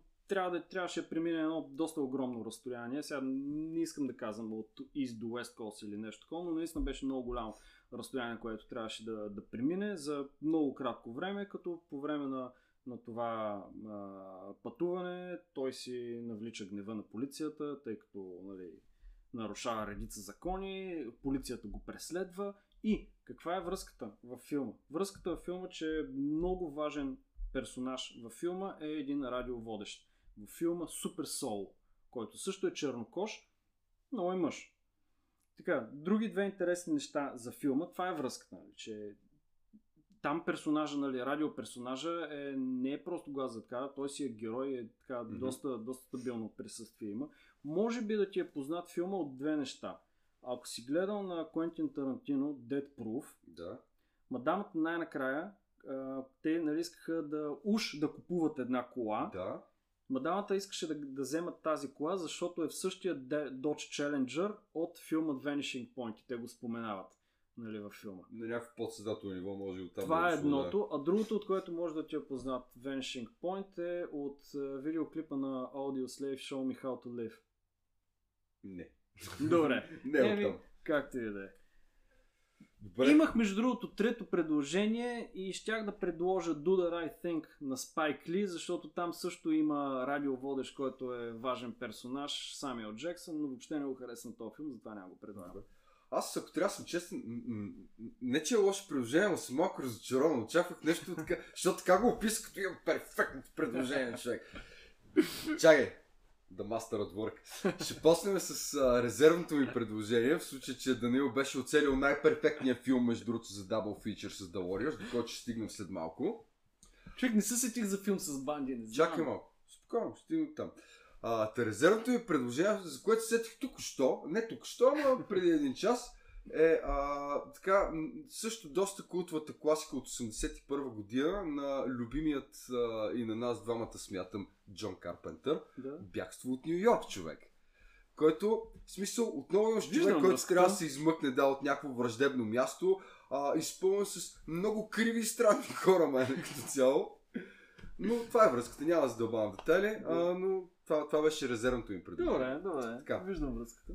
трябваше да премине едно доста огромно разстояние. Сега не искам да казвам от East до West Coast или нещо такова, но наистина беше много голямо разстояние, което трябваше да премине за много кратко време, като по време на това пътуване той си навлича гнева на полицията, тъй като нарушава редица закони, полицията го преследва. И каква е връзката във филма? Връзката във филма, че е много важен персонаж във филма е един радиоводещ. Във филма Супер Соло, който също е чернокож, но е мъж. Така, други две интересни неща за филма, това е връзката, че там персонажа, радиоперсонажа не е просто глас за така, той си е герой и е така доста стабилно присъствие има. Може би да ти е познат филма от две неща. Ако си гледал на Куентин Тарантино Dead Proof, да. Мадамата най-накрая, те искаха да купуват една кола. Да. Мадамата искаше да вземат тази кола, защото е в същия Dodge Challenger от филма Vanishing Point и те го споменават. Във филма. На някакво подсъзнателно ниво може и оттам. Това е едното, а другото, от което може да ти е познат Vanishing Point е от видеоклипа на Audio Slave Show Me How to Live. Не. Добре. Както и да е. Добре. Имах между другото трето предложение и щях да предложа Do the Right Thing на Spike Lee, защото там също има радиоводещ, който е важен персонаж, Самюел Джексън, но въобще не го харесвам този филм, затова няма го предлагам. Аз, ако трябва да съм честен, не че е лошо предложение, но съм малко разочарован. Очаквах нещо така, защото така го описа, като имам перфектното предложение, човек. Чакай, the master at work. Ще почнем с резервното ми предложение, в случай, че Данил беше оцелил най-перфектния филм, между другото, за Double Feature с The Warriors, до който ще стигнем след малко. Човек, не се сетих за филм с банди, не знам. Чакай малко, спокойно, стигнем там. Резервното ми предложение, за което сетих току-що, не току-що, но преди един час, е така също доста култовата класика от 81 година на любимият и на нас двамата смятам Джон Карпентър, да. Бягство от Ню Йорк, човек. Който, в смисъл, отново имаш човек, който трябва да се измъкне от някакво враждебно място, изпълнен с много криви и странни хора, като цяло. Но това е връзката, няма да задълбавам детайли, но това беше резервното им предложение. Добре, така. Виждам връзката.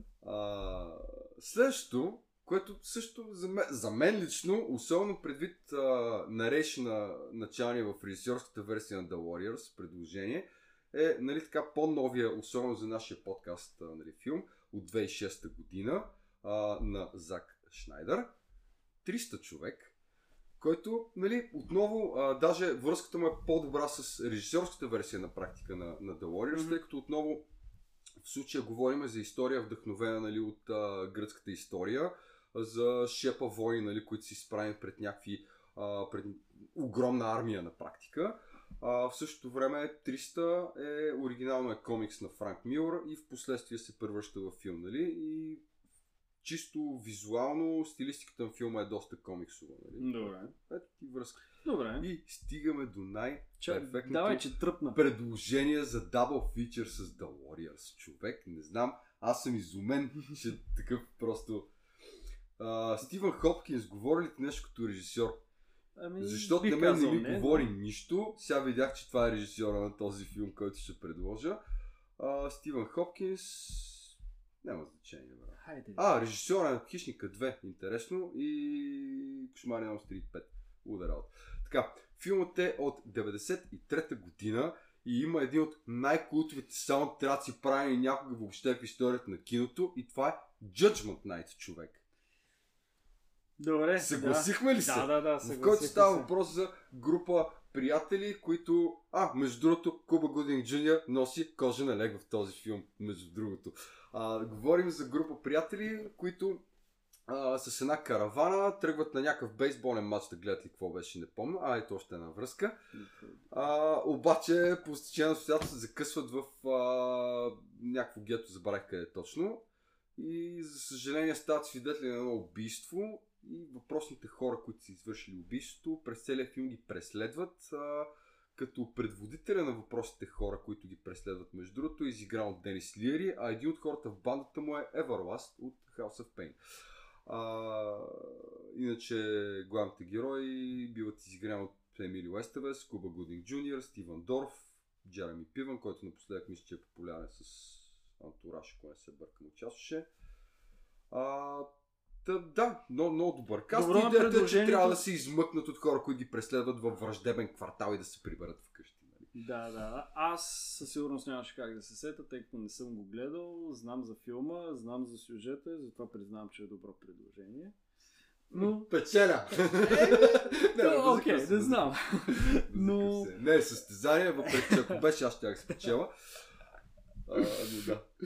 Следващото, Което също за мен лично, особено предвид нареш на началния в режисьорската версия на The Warriors, предложение, е нали, така, по-новия, особено за нашия подкаст нали, филм, от 2006 година на Зак Шнайдер. 300 човек, който нали, отново, даже връзката му е по-добра с режисьорската версия на практика на The Warriors, mm-hmm. тъй като отново в случая говорим за история вдъхновена нали, от гръцката история, за шепа войни, нали, които си изправени пред някакви пред огромна армия на практика. В същото време 300 е оригиналният комикс на Франк Милър и в последствие се превръща в филм. Нали? И чисто визуално стилистиката на филма е доста комиксова. Нали? Добре. Ето ти връзка. Добре. И стигаме до най-перфектното предложение за дабл фичър с The Warriors. Човек, не знам, аз съм изумен, че такъв просто... Стивън Хопкинс, говори ли ти нещо като режисьор? Ами, защото на мен не ми говори нищо. Сега видях, че това е режисьора на този филм, който ще предложа. Стивън Хопкинс... Няма значение, брат. Хайде. Режисьора на Хищника 2, интересно, и Кошмари на Стрит 5. Ударал. Така, филмът е от 93-та година и има един от най-култовите саундтраци, правени някога въобще в историята на киното, и това е Judgment Night, човек. Добре, съгласихме ли се? Да, съгласихме се. В който става въпрос за група приятели, които... между другото, Куба Гудинг Джуниор носи кожен елек в този филм, между другото. Говорим за група приятели, които с една каравана тръгват на някакъв бейсболен матч, да гледат ли какво беше, не помня. Ето още една връзка. Обаче по стечение на обстоятелствата се закъсват в някакво гето, забравих къде точно. И за съжаление стават свидетели на едно убийство. И въпросните хора, които са извършили убийството, през целия филм ги преследват, като предводителя на въпросните хора, които ги преследват, между другото, изигран от Денис Лиери, а един от хората в бандата му е Everlast от House of Pain. Иначе главните герои биват изиграни от Емили Уестевес, Куба Гудинг Джуниор, Стивън Дорф, Джереми Пиван, който напоследък мисля, че е популярен с Антураж, ако не се бъркам, участваше. Да, много добър каст. Идеята е, че трябва да се измъкнат от хора, които ги преследват във враждебен квартал и да се приберат вкъщи. Нали? Да. Аз със сигурност нямаше как да се сета, тъй като не съм го гледал. Знам за филма, знам за сюжета, затова признавам, че е добро предложение. Но... Печеля! Окей, не знам. Не е състезание, въпреки че ако беше, аз ще тях спечела.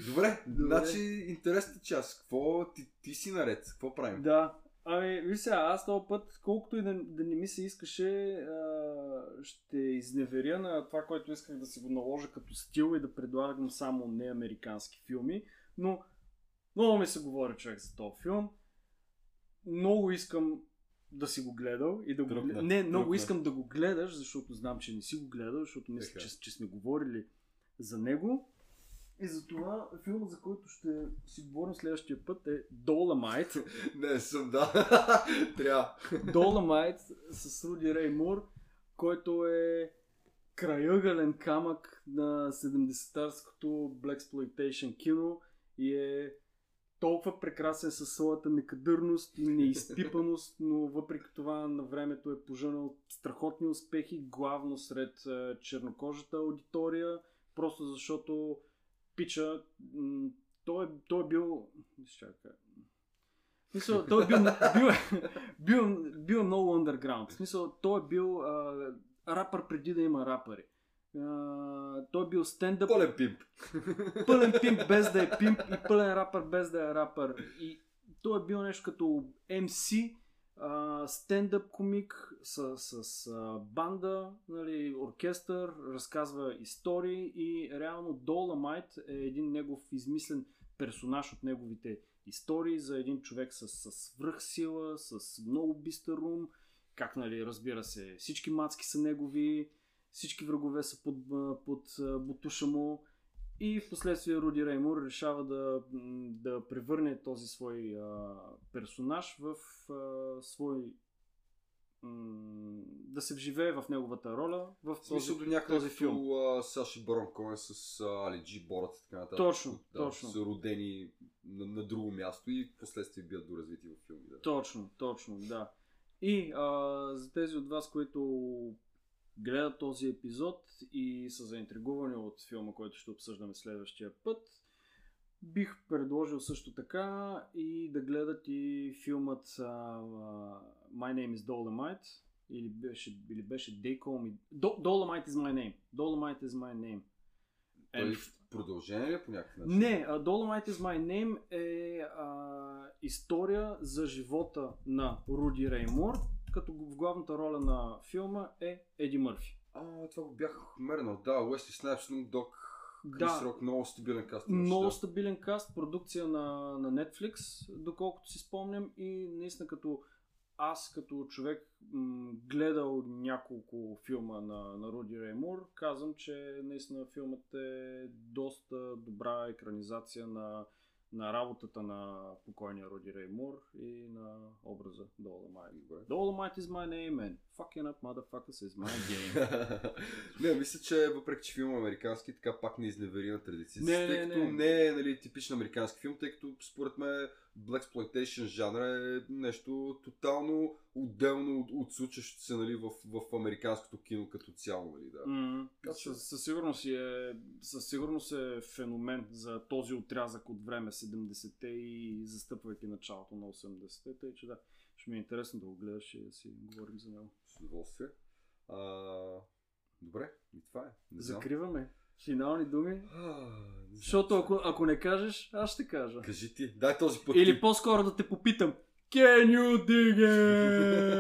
Добре, значи интересна част. Какво ти си наред? Какво правим? Да, виж сега, аз този път, колкото и да не ми се искаше, ще изневеря на това, което исках да си го наложа като стил и да предлагам само неамерикански филми, но много ми се говори, човек, за този филм. Много искам да си го гледал и да го... Много искам да го гледаш, защото знам, че не си го гледал, защото мисля, че сме говорили за него. И затова филмът, за който ще си говорим следващия път, е Dolomite. Dolomite с Руди Рей Мур, който е крайъгълен камък на 70-тарското blaxploitation кино и е толкова прекрасен със своята некадърност и неизпипаност, но въпреки това на времето е пожънал страхотни успехи, главно сред чернокожата аудитория, просто защото пича, той е бил... Той е бил много underground. В смисъл, той е бил рапър преди да има рапъри. Той е бил стендъп... Пълен пимп. Пълен пимп без да е пимп и пълен рапър без да е рапър. И той е бил нещо като MC, стендъп комик с банда, нали, оркестър, разказва истории и реално Dolomite е един негов измислен персонаж от неговите истории за един човек с свръхсила, с много бистър ум, как, нали, разбира се, всички мацки са негови, всички врагове са под бутуша му и в последствие Руди Рей Мур решава да превърне този свой персонаж в свой... да се вживее в неговата роля в този филм. Саши Барон Коен с Али Джи Борът и така нататък. Точно. Родени на друго място и последствие бият до развитие в филми. Да. Точно, да. И за тези от вас, които гледат този епизод и са заинтригувани от филма, който ще обсъждаме следващия път, бих предложил също така и да гледат и филмът My Name is Dolomite, или беше They Call Me... Dolomite is My Name. Dolomite is My Name. Продължение ли по някакъв начин? Не, Dolomite is My Name е история за живота на Руди Рей Мур, като в главната роля на филма е Еди Мърфи. Това го бях мернал. Да, Уесли Снайпс, Snoop Dogg, Крис Рок, много стабилен каст. Много стабилен каст, продукция на Netflix, доколкото си спомням, и наистина като човек гледал няколко филма на Руди Рей Мур, казвам, че наистина филмът е доста добра екранизация на работата на покойния Руди Рей Мур и на образа Dolomite. Dolomite is my name and fucking up motherfuckers is my game. Не, мисля, че въпреки, че филм американски, така пак не изневери на традициите, тъй като не е типичен американски филм, тъй като според мен Blaxploitation жанра е нещо тотално отделно отсучащо се, нали, в американското кино като цяло. Нали, да. Със сигурност е феномен за този отрязък от време 70-те и застъпвайки началото на 80-те, тъй че да, ще ми е интересно да го гледаш и да си говорим за него. С удоволствие. Добре, и това е. Закриваме. Финални думи. Защото ако не кажеш, аз ще кажа. Кажи ти. Дай този път. Или по-скоро да те попитам. Can you dig it?